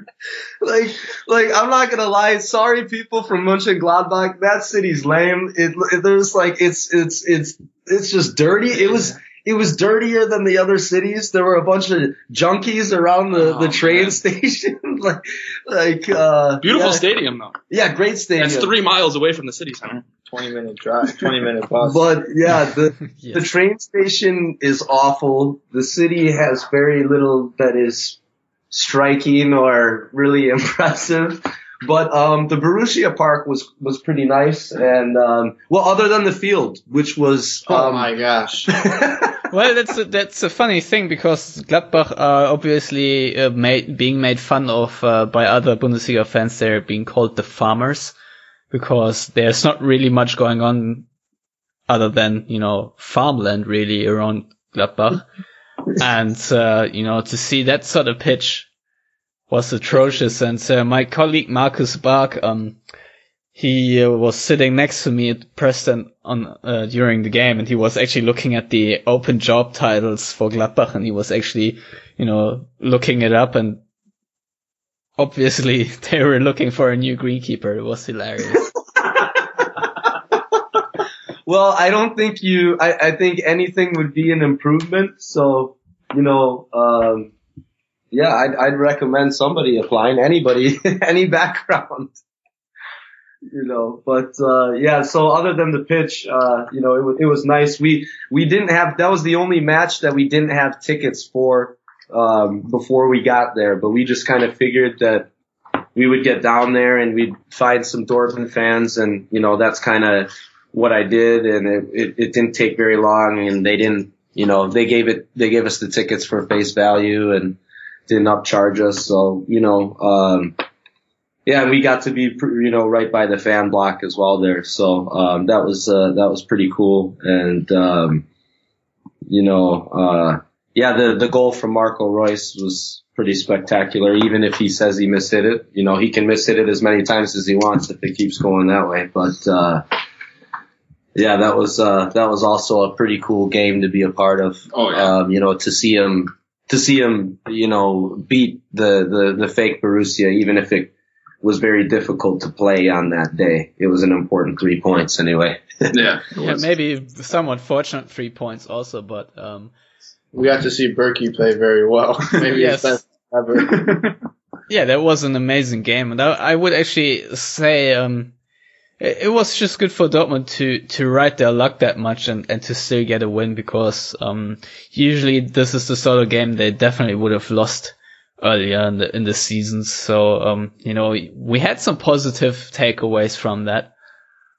Like, like I'm not gonna lie. Sorry, people from Mönchengladbach. That city's lame. It, it there's like it's it's it's it's just dirty. It was it was dirtier than the other cities. There were a bunch of junkies around the, oh, the train man. station. like like uh, beautiful yeah. stadium though. Yeah, great stadium. That's three miles away from the city center. Twenty minute drive. Twenty minute bus. But yeah, the yes. the train station is awful. The city has very little that is striking or really impressive, but um the Borussia Park was was pretty nice, and um well, other than the field, which was um, oh my gosh. Well, that's a, that's a funny thing because Gladbach are obviously uh, made being made fun of uh, by other Bundesliga fans. They're being called the farmers because there's not really much going on other than, you know, farmland really around Gladbach. And, uh, you know, to see that sort of pitch was atrocious. And uh, my colleague Marcus Bark, um, he uh, was sitting next to me at Preston on, uh, during the game, and he was actually looking at the open job titles for Gladbach, and he was actually, you know, looking it up, and obviously they were looking for a new greenkeeper. It was hilarious. Well, I don't think you, I, I think anything would be an improvement. So, you know, um, yeah, I'd, I'd recommend somebody applying, anybody, any background, you know, but, uh, yeah, so other than the pitch, uh, you know, it, it was nice. We, we didn't have, that was the only match that we didn't have tickets for, um, before we got there, but we just kind of figured that we would get down there and we'd find some Dortmund fans. And, you know, that's kind of what I did. And it, it, it didn't take very long, and they didn't, you know, they gave it, they gave us the tickets for face value and didn't upcharge us. So, you know, um, yeah, we got to be, you know, right by the fan block as well there. So, um, that was, uh, that was pretty cool. And, um, you know, uh, yeah, the, the goal from Marco Reus was pretty spectacular. Even if he says he mishit it, you know, he can mishit it as many times as he wants if it keeps going that way. But, uh, yeah, that was, uh, that was also a pretty cool game to be a part of. Oh, yeah. Um, you know, to see him, to see him, you know, beat the, the, the fake Borussia, even if it was very difficult to play on that day. It was an important three points anyway. Yeah. Yeah, maybe somewhat fortunate three points also, but, um, we got to see Berkey play very well. Maybe yes. It's best ever. Yeah, that was an amazing game. And I, I would actually say, um, it was just good for Dortmund to, to ride their luck that much and, and to still get a win, because, um, usually this is the sort of game they definitely would have lost earlier in the, in the season. So, um, you know, we had some positive takeaways from that.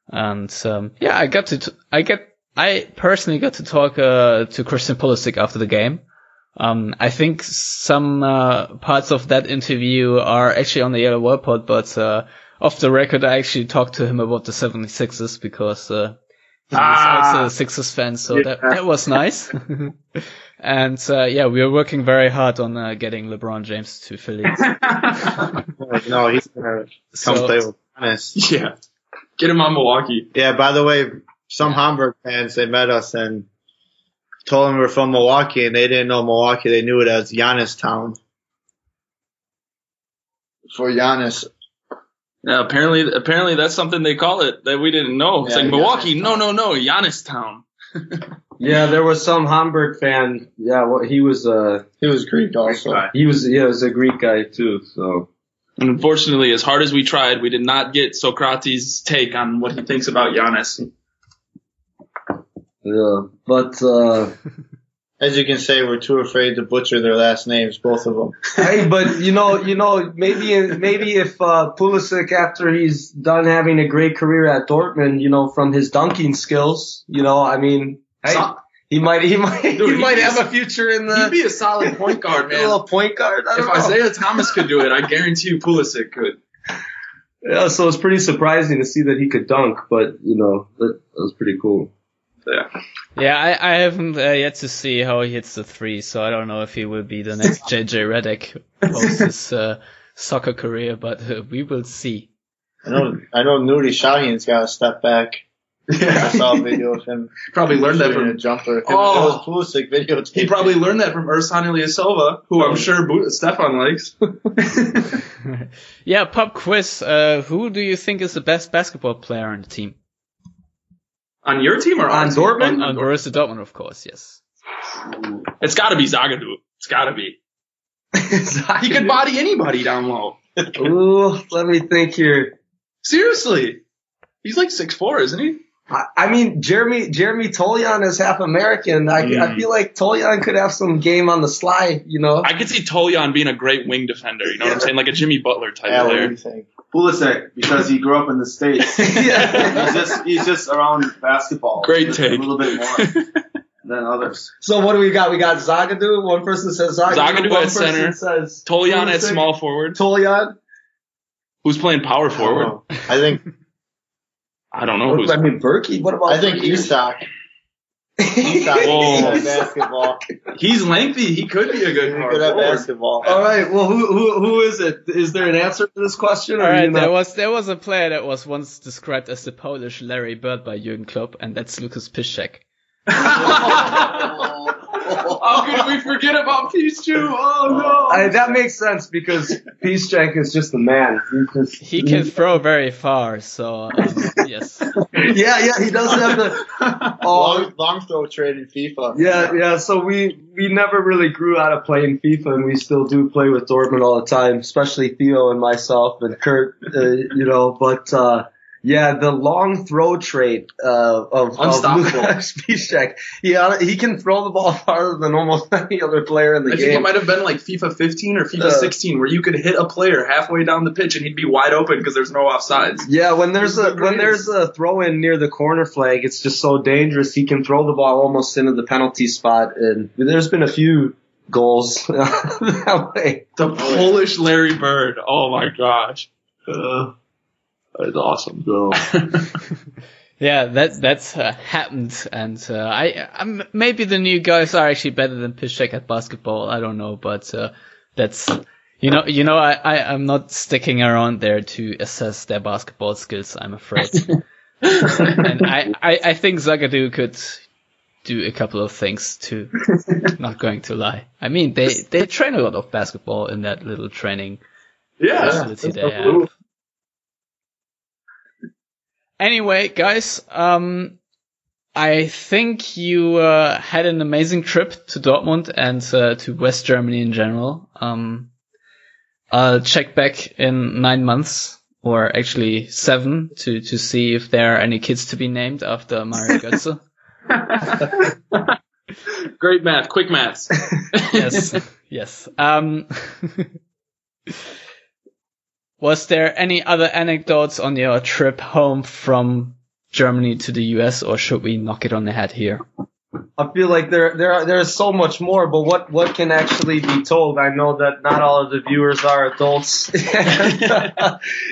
And, um, yeah, I got to, t- I get, I personally got to talk, uh, to Christian Pulisic after the game. Um, I think some, uh, parts of that interview are actually on the Yellow Wall pod, but, uh, off the record, I actually talked to him about the seventy-sixers because uh, he ah, was also a Sixers fan, so yeah. that, that was nice. And uh, yeah, we are working very hard on uh, getting LeBron James to Philly. No, he's going to come play with us. Yeah, get him on Milwaukee. Yeah, by the way, some yeah. Hamburg fans, they met us and told them we're from Milwaukee, and they didn't know Milwaukee. They knew it as Giannis Town. For Giannis. Yeah, apparently, apparently that's something they call it that we didn't know. It's yeah, like Milwaukee, no, no, no, Giannis Town. Yeah, there was some Hamburg fan. Yeah, well, he was uh he was Greek also. Guy. He was yeah, he was a Greek guy too. So, and unfortunately, as hard as we tried, we did not get Socrates' take on what he thinks about Giannis. Yeah, but uh as you can say, we're too afraid to butcher their last names, both of them. Hey, but you know, you know, maybe, maybe if uh, Pulisic, after he's done having a great career at Dortmund, you know, from his dunking skills, you know, I mean, hey, he might, he might, Dude, he might have a, a future in the. He'd be a solid point guard, man. A little point guard. I don't if know. Isaiah Thomas could do it, I guarantee you Pulisic could. Yeah, so it's pretty surprising to see that he could dunk, but you know, that, that was pretty cool. Yeah, yeah. I, I haven't uh, yet to see how he hits the three, so I don't know if he will be the next J J Redick post his uh, soccer career, but uh, we will see. I know, I know Nuri Shahin's got to step back. Yeah. I saw a video of him. Probably learned that from a jumper. Oh, Pulisic video. He probably learned that from Ersan Ilyasova, who I'm sure Stefan likes. Yeah, pop quiz. Uh, who do you think is the best basketball player on the team? On your team or on, on Dortmund? On, on Borussia Dortmund, of course, yes. Ooh. It's got to be Zagadou. It's got to be. He could body anybody down low. Ooh, let me think here. Seriously. He's like six foot four, isn't he? I, I mean, Jeremy Jeremy Tolyan is half American. I, mm. I feel like Tolyan could have some game on the sly, you know? I could see Tolyan being a great wing defender, you know yeah. what I'm saying? Like a Jimmy Butler type yeah, player. Everything. Pulisic, because he grew up in the States. Yeah. He's just he's just around basketball. Great take. A little bit more than others. So what do we got? We got Zagadou. One person says Zagadou. Zagadou one at center. Says Tolyan Pulisic. At small forward. Tolyan. Who's playing power forward? I, I think. I don't know what, who's. I mean, Berkey. What about? I think Isak. Whoa. Basketball. He's lengthy. He could be a good player. Good at basketball. All right. Well, who who who is it? Is there an answer to this question? All right. There not? was there was a player that was once described as the Polish Larry Bird by Jürgen Klopp, and that's Lukasz Piszczek. How could we forget about Peace Chew. Oh, no. I mean, that makes sense because Peace Jack is just the man. He's just, he can throw very far, so um, yes. Yeah, yeah, he does have the oh, long, long throw trade in FIFA. Yeah, yeah, so we, we never really grew out of playing FIFA, and we still do play with Dortmund all the time, especially Theo and myself and Kurt, uh, you know, but... Uh, yeah, the long throw trait uh, of, of Lukas Piszczek. Yeah, he can throw the ball farther than almost any other player in the I game. I think it might have been like FIFA fifteen or FIFA uh, sixteen, where you could hit a player halfway down the pitch and he'd be wide open because there's no offsides. Yeah, when there's a when there's a throw in near the corner flag, it's just so dangerous. He can throw the ball almost into the penalty spot, and there's been a few goals that way. The Polish Larry Bird. Oh my gosh. Uh. That's awesome, though. Yeah, that, that's uh, happened, and uh, I, I maybe the new guys are actually better than Piszczek at basketball. I don't know, but uh, that's you know, you know, I, I, I'm not sticking around there to assess their basketball skills. I'm afraid, and I, I, I think Zagadou could do a couple of things too. Not going to lie. I mean, they they train a lot of basketball in that little training yeah, facility they have. Anyway, guys, um, I think you uh, had an amazing trip to Dortmund and uh, to West Germany in general. Um, I'll check back in nine months, or actually seven, to, to see if there are any kids to be named after Mario Götze. Great math, quick maths. Yes, yes. Um, was there any other anecdotes on your trip home from Germany to the U S, or should we knock it on the head here? I feel like there there are, there is so much more, but what, what can actually be told? I know that not all of the viewers are adults,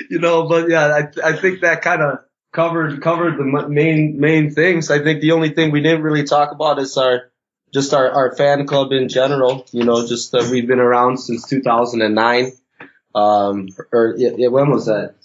you know, but yeah, I I think that kind of covered covered the main main things. I think the only thing we didn't really talk about is our just our, our fan club in general. You know, just that we've been around since two thousand nine. Um, or yeah, yeah, when was that?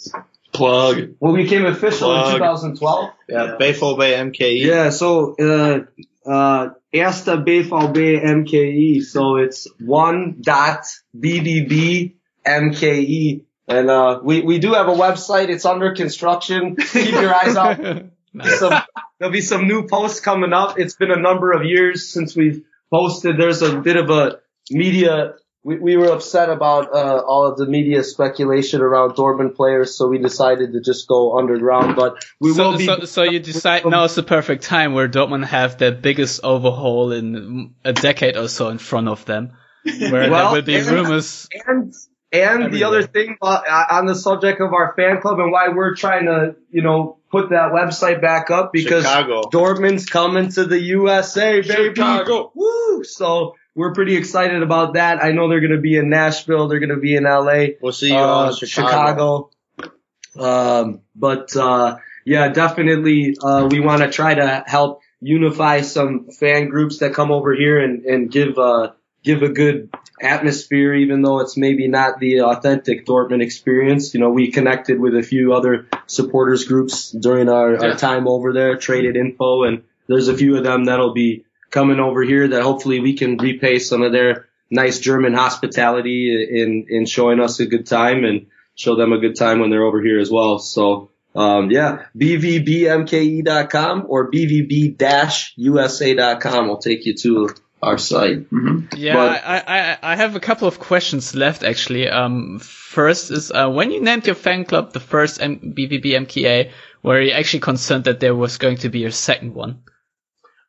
Plug. Well, we became official Plug. in twenty twelve. Yeah, yeah. B V B M K E. Yeah, so uh, uh, Erster B V B M K E. So it's one dot B V B M K E, and uh, we we do have a website. It's under construction. Keep your eyes out. Nice. Some, there'll be some new posts coming up. It's been a number of years since we've posted. There's a bit of a media. We we were upset about uh, all of the media speculation around Dortmund players, so we decided to just go underground. But we so, will be. So, so you decide now is the perfect time where Dortmund have their biggest overhaul in a decade or so in front of them, where well, there will be and, rumors. And and everywhere. The other thing uh, on the subject of our fan club and why we're trying to you know put that website back up because Chicago. Dortmund's coming to the U S A, baby. Chicago. Woo! So. We're pretty excited about that. I know they're going to be in Nashville. They're going to be in L A. We'll see you uh, in Chicago. Chicago. Um, but, uh, yeah, definitely, uh, we want to try to help unify some fan groups that come over here and, and give, uh, give a good atmosphere, even though it's maybe not the authentic Dortmund experience. You know, we connected with a few other supporters groups during our, yeah. our time over there, traded info, and there's a few of them that'll be coming over here that hopefully we can repay some of their nice German hospitality in, in showing us a good time and show them a good time when they're over here as well. So, um, yeah, b v b m k e dot com or b v b dash u s a dot com will take you to our site. Mm-hmm. Yeah, but, I, I, I have a couple of questions left, actually. Um, first is, uh, when you named your fan club the first M- B V B M K A, were you actually concerned that there was going to be a second one?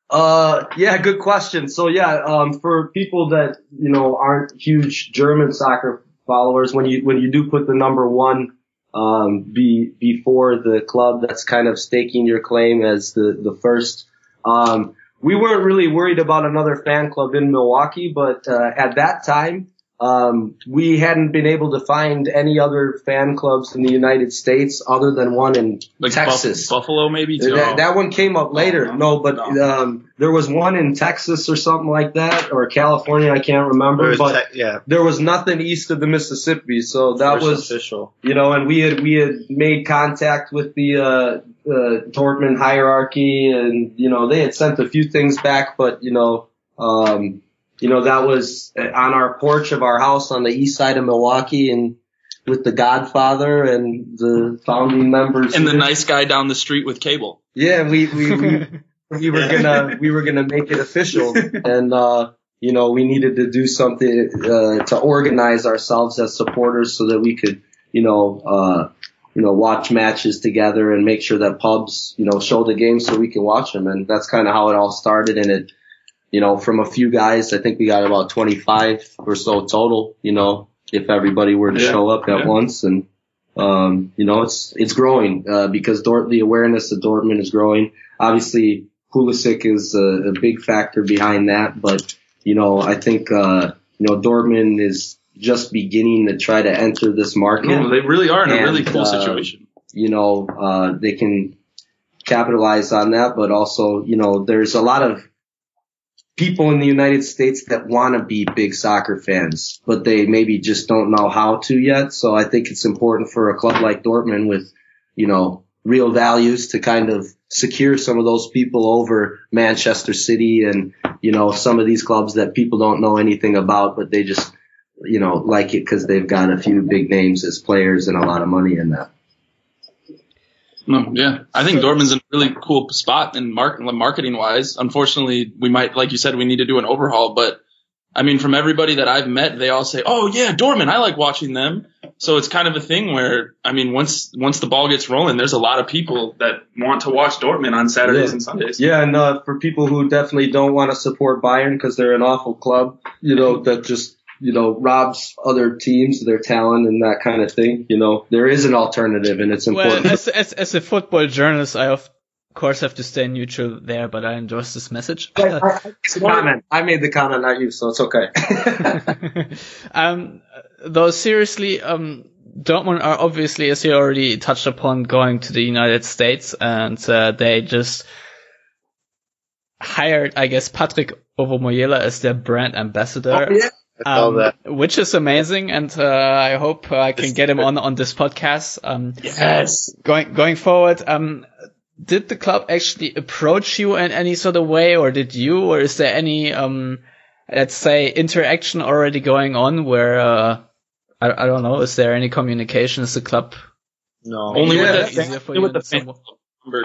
Uh, yeah, good question. So yeah, um, for people that, you know, aren't huge German soccer followers, when you, when you do put the number one, um, be, before the club that's kind of staking your claim as the, the first, um, we weren't really worried about another fan club in Milwaukee, but, uh, at that time, um, we hadn't been able to find any other fan clubs in the United States other than one in like Texas. Buff- Buffalo, maybe, too. That, that one came up later. Oh, no. no, but no. Um, there was one in Texas or something like that, or California, I can't remember. But te- yeah. There was nothing east of the Mississippi, so that First was official. You know, and we had we had made contact with the uh, uh, Dortmund hierarchy, and you know they had sent a few things back, but you know. Um, you know, that was on our porch of our house on the east side of Milwaukee, and with the Godfather and the founding members. And the nice guy down the street with cable. Yeah, we, we, we, we were gonna, we were gonna make it official. And, uh, you know, we needed to do something, uh, to organize ourselves as supporters so that we could, you know, uh, you know, watch matches together and make sure that pubs, you know, show the games so we can watch them. And that's kind of how it all started. And it, you know, from a few guys, I think we got about twenty-five or so total, you know, if everybody were to yeah. show up at yeah. once. And, um, you know, it's, it's growing, uh, because Dort- the awareness of Dortmund is growing. Obviously, Pulisic is a, a big factor behind that. But, you know, I think, uh, you know, Dortmund is just beginning to try to enter this market. No, they really are in and, a really cool uh, situation. You know, uh, they can capitalize on that. But also, you know, there's a lot of people in the United States that want to be big soccer fans, but they maybe just don't know how to yet. So I think it's important for a club like Dortmund with, you know, real values to kind of secure some of those people over Manchester City and, you know, some of these clubs that people don't know anything about, but they just, you know, like it because they've got a few big names as players and a lot of money in that. No, yeah, I think Dortmund's in a really cool spot in market, marketing-wise. Unfortunately, we might, like you said, we need to do an overhaul. But, I mean, from everybody that I've met, they all say, oh, yeah, Dortmund, I like watching them. So it's kind of a thing where, I mean, once once the ball gets rolling, there's a lot of people that want to watch Dortmund on Saturdays yeah. and Sundays. Yeah, and uh, for people who definitely don't want to support Bayern because they're an awful club, you know, that just, you know, robs other teams their talent and that kind of thing. You know, there is an alternative, and it's important. Well, as, as, as a football journalist, I of course have to stay neutral there, but I endorse this message. Uh, I, I, comment. I made the comment, not you, so it's okay. um, though seriously, um, Dortmund are obviously, as you already touched upon, going to the United States, and uh, they just hired, I guess, Patrick Ovomoyela as their brand ambassador. Oh, yeah. Um, which is amazing, and uh, I hope I can get him on on this podcast. Um, yes. Going going forward, um, did the club actually approach you in any sort of way, or did you, or is there any um, let's say interaction already going on? Where uh, I I don't know, is there any communication? Is the club? No, only yeah, with the, with the fan.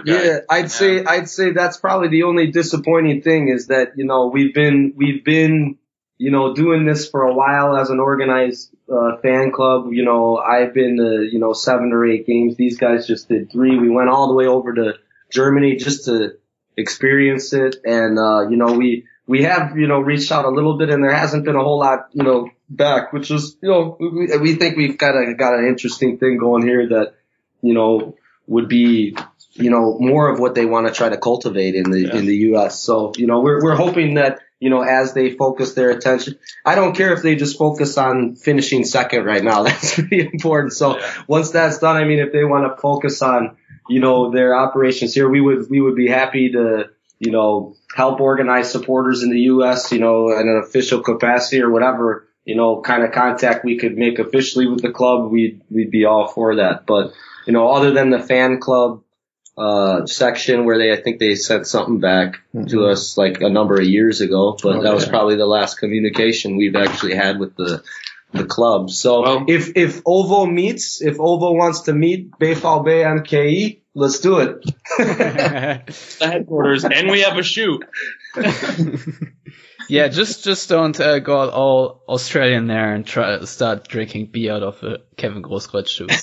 Yeah, I'd yeah. say I'd say that's probably the only disappointing thing is that you know we've been we've been. you know, doing this for a while as an organized uh, fan club. You know, I've been to, you know, seven or eight games. These guys just did three. We went all the way over to Germany just to experience it. And, uh, you know, we, we have, you know, reached out a little bit, and there hasn't been a whole lot, you know, back, which is, you know, we, we think we've got a, got an interesting thing going here that, you know, would be, you know, more of what they want to try to cultivate in the, yeah. in the U S. So, you know, we're, we're hoping that, you know, as they focus their attention. I don't care if they just focus on finishing second right now. That's really important. So yeah. once that's done, I mean, if they want to focus on, you know, their operations here, we would, we would be happy to, you know, help organize supporters in the U S, you know, in an official capacity or whatever, you know, kind of contact we could make officially with the club. We'd, we'd be all for that. But, you know, other than the fan club, uh section where they I think they sent something back mm-hmm. to us like a number of years ago, but okay. that was probably the last communication we've actually had with the the club. So well, if if Ovo meets, if Ovo wants to meet B V B M K E, let's do it. The headquarters, and we have a shoot. Yeah, just just don't uh, go all Australian there and try start drinking beer out of uh, Kevin Großkreutz shoe. I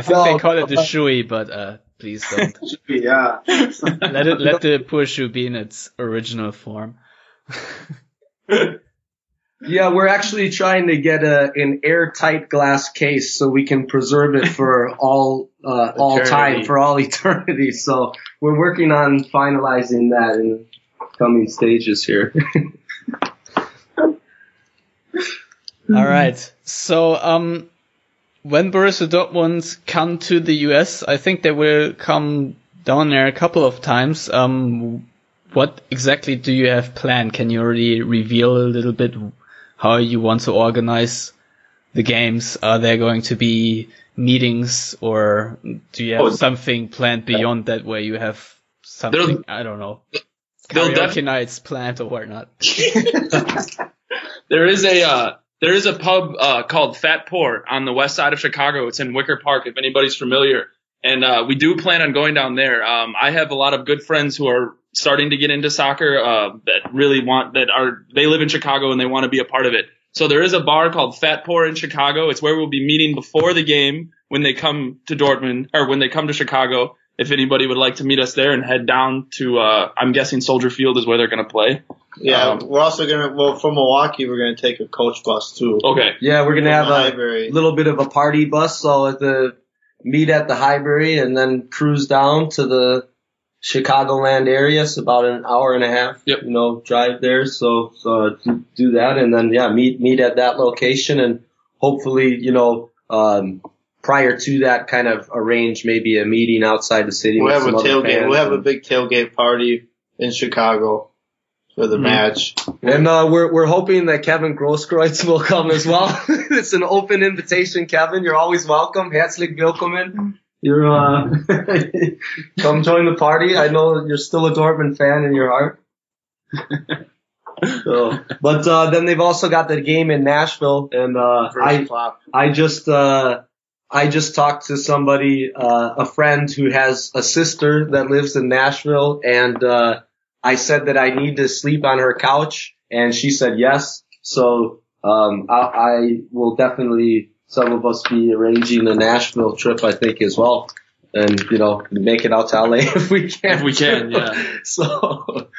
think no, they call it the shoey, but uh, please don't. Yeah. Let it let the poor shoe be in its original form. Yeah, we're actually trying to get a an airtight glass case so we can preserve it for all uh, all time, for all eternity. So we're working on finalizing that and. Coming stages here. All right. So um, when Borussia Dortmund come to the U S, I think they will come down there a couple of times. Um, what exactly do you have planned? Can you already reveal a little bit how you want to organize the games? Are there going to be meetings, or do you have oh, something planned beyond that where you have something, I don't know. They'll definitely nights planned or whatnot. There is a uh, there is a pub uh, called Fat Port on the west side of Chicago. It's in Wicker Park, if anybody's familiar. And uh, we do plan on going down there. Um, I have a lot of good friends who are starting to get into soccer uh, that really want that are they live in Chicago and they want to be a part of it. So there is a bar called Fat Port in Chicago. It's where we'll be meeting before the game when they come to Dortmund or when they come to Chicago. If anybody would like to meet us there and head down to, uh, I'm guessing Soldier Field is where they're going to play. Yeah, um, we're also going to, well, from Milwaukee, we're going to take a coach bus, too. Okay. Yeah, we're going to have a little bit of a party bus, so at the meet at the Highbury and then cruise down to the Chicagoland area. It's about an hour and a half, yep. you know, drive there. So, so do that and then, yeah, meet meet at that location and hopefully, you know, um prior to that, kind of arrange maybe a meeting outside the city. We'll have a tailgate. We'll have a big tailgate party in Chicago for the mm-hmm. match. And uh, we're we're hoping that Kevin Großkreutz will come as well. It's an open invitation, Kevin. You're always welcome. Herzlich willkommen. You're uh, come join the party. I know you're still a Dortmund fan in your heart. So, but uh, then they've also got the game in Nashville, and uh, I flop. I just. Uh, I just talked to somebody, uh, a friend who has a sister that lives in Nashville, and uh, I said that I need to sleep on her couch, and she said yes. So um, I, I will definitely, some of us, be arranging a Nashville trip, I think, as well, and you know, make it out to L A if we can. If we can, yeah. So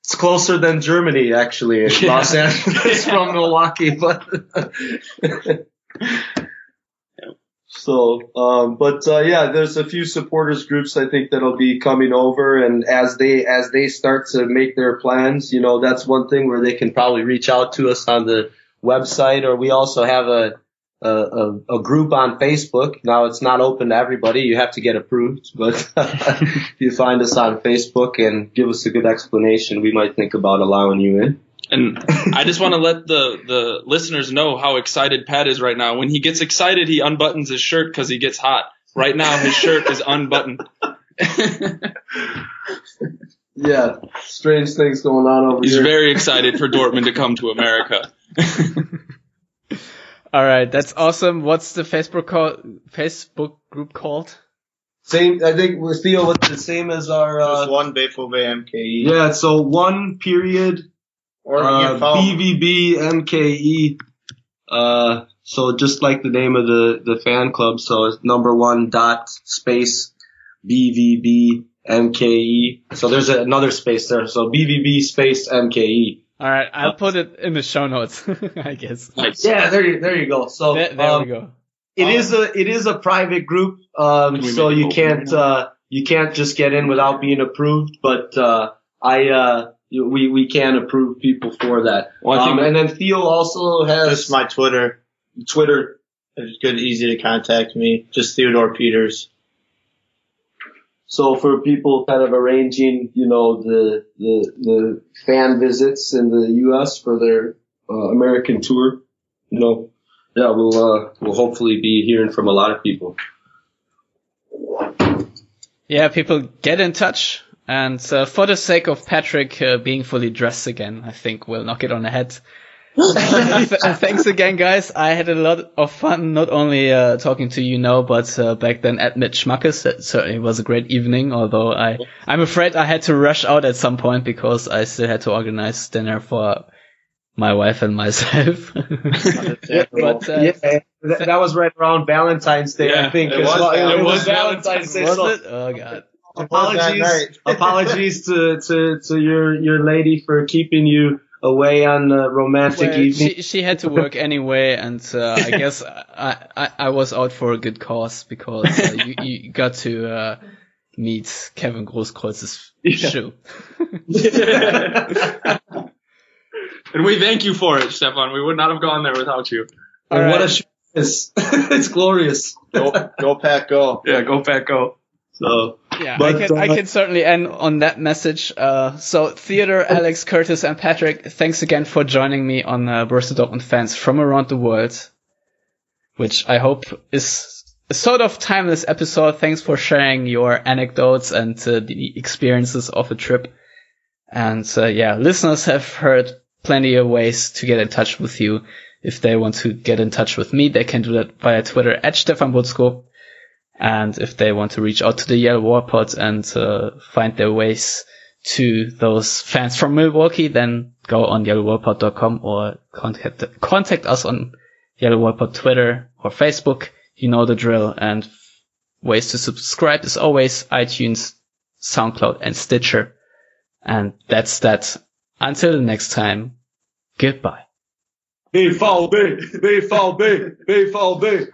it's closer than Germany, actually, in yeah. Los Angeles yeah. from Milwaukee, but. So, um, but uh, yeah, there's a few supporters groups I think that'll be coming over, and as they as they start to make their plans, you know, that's one thing where they can probably reach out to us on the website, or we also have a a, a group on Facebook. Now it's not open to everybody; you have to get approved. But if you find us on Facebook and give us a good explanation, we might think about allowing you in. And I just want to let the, the listeners know how excited Pat is right now. When he gets excited, he unbuttons his shirt because he gets hot. Right now, his shirt is unbuttoned. Yeah, strange things going on over He's here. He's very excited for Dortmund to come to America. All right, that's awesome. What's the Facebook call, Facebook group called? Same, I think with Theo, what's the same as our uh, just one Bayful Bay M K E. Yeah, so one period. Or uh, B V B M K E, uh, so just like the name of the, the fan club, so it's number one dot space B V B M K E. So there's a, another space there, so B V B space M K E. All right, I'll put it in the show notes, I guess. Nice. Yeah, there you, there you go. So there, there um, we go. It um, is a it is a private group, um, so you can't uh, you can't just get in without being approved. But uh, I. Uh, We we can approve people for that. Well, um, and then Theo also has just my Twitter. Twitter is good, easy to contact me. Just Theodore Peters. So for people kind of arranging, you know, the the, the fan visits in the U S for their uh, American tour, you know, yeah, we'll uh, we'll hopefully be hearing from a lot of people. Yeah, people get in touch. And uh, for the sake of Patrick uh, being fully dressed again, I think we'll knock it on the head. Thanks again, guys. I had a lot of fun, not only uh, talking to you now, but uh, back then at Mit Schmackes. It certainly was a great evening, although I, I'm afraid I had to rush out at some point because I still had to organize dinner for my wife and myself. But, uh, yeah, that was right around Valentine's Day, yeah, I think. It was, well, it it was, was Valentine's Day. Oh, God. Apologies, apologies to, to, to your, your lady for keeping you away on a romantic well, evening. She, she had to work anyway, and uh, I guess I, I, I was out for a good cause because uh, you, you got to uh, meet Kevin Großkreuz's yeah. shoe. And we thank you for it, Stefan. We would not have gone there without you. And right. What a shoe it is. It's glorious. Go, go Pack, go. Yeah, go Pack, go. So, yeah, but, I, can, uh, I can certainly end on that message. Uh, so, Theodore, Alex, Curtis, and Patrick, thanks again for joining me on uh, Borussia Dortmund Fans from around the world, which I hope is a sort of timeless episode. Thanks for sharing your anecdotes and uh, the experiences of a trip. And uh, yeah, listeners have heard plenty of ways to get in touch with you. If they want to get in touch with me, they can do that via Twitter at Stefan Butzko. And if they want to reach out to the Yellow Wall Pod and uh, find their ways to those fans from Milwaukee, then go on yellow wall pod dot com or contact contact us on Yellow Wall Pod Twitter or Facebook. You know the drill. And ways to subscribe is always iTunes, SoundCloud, and Stitcher. And that's that. Until next time, goodbye. B V B, B V B, B V B.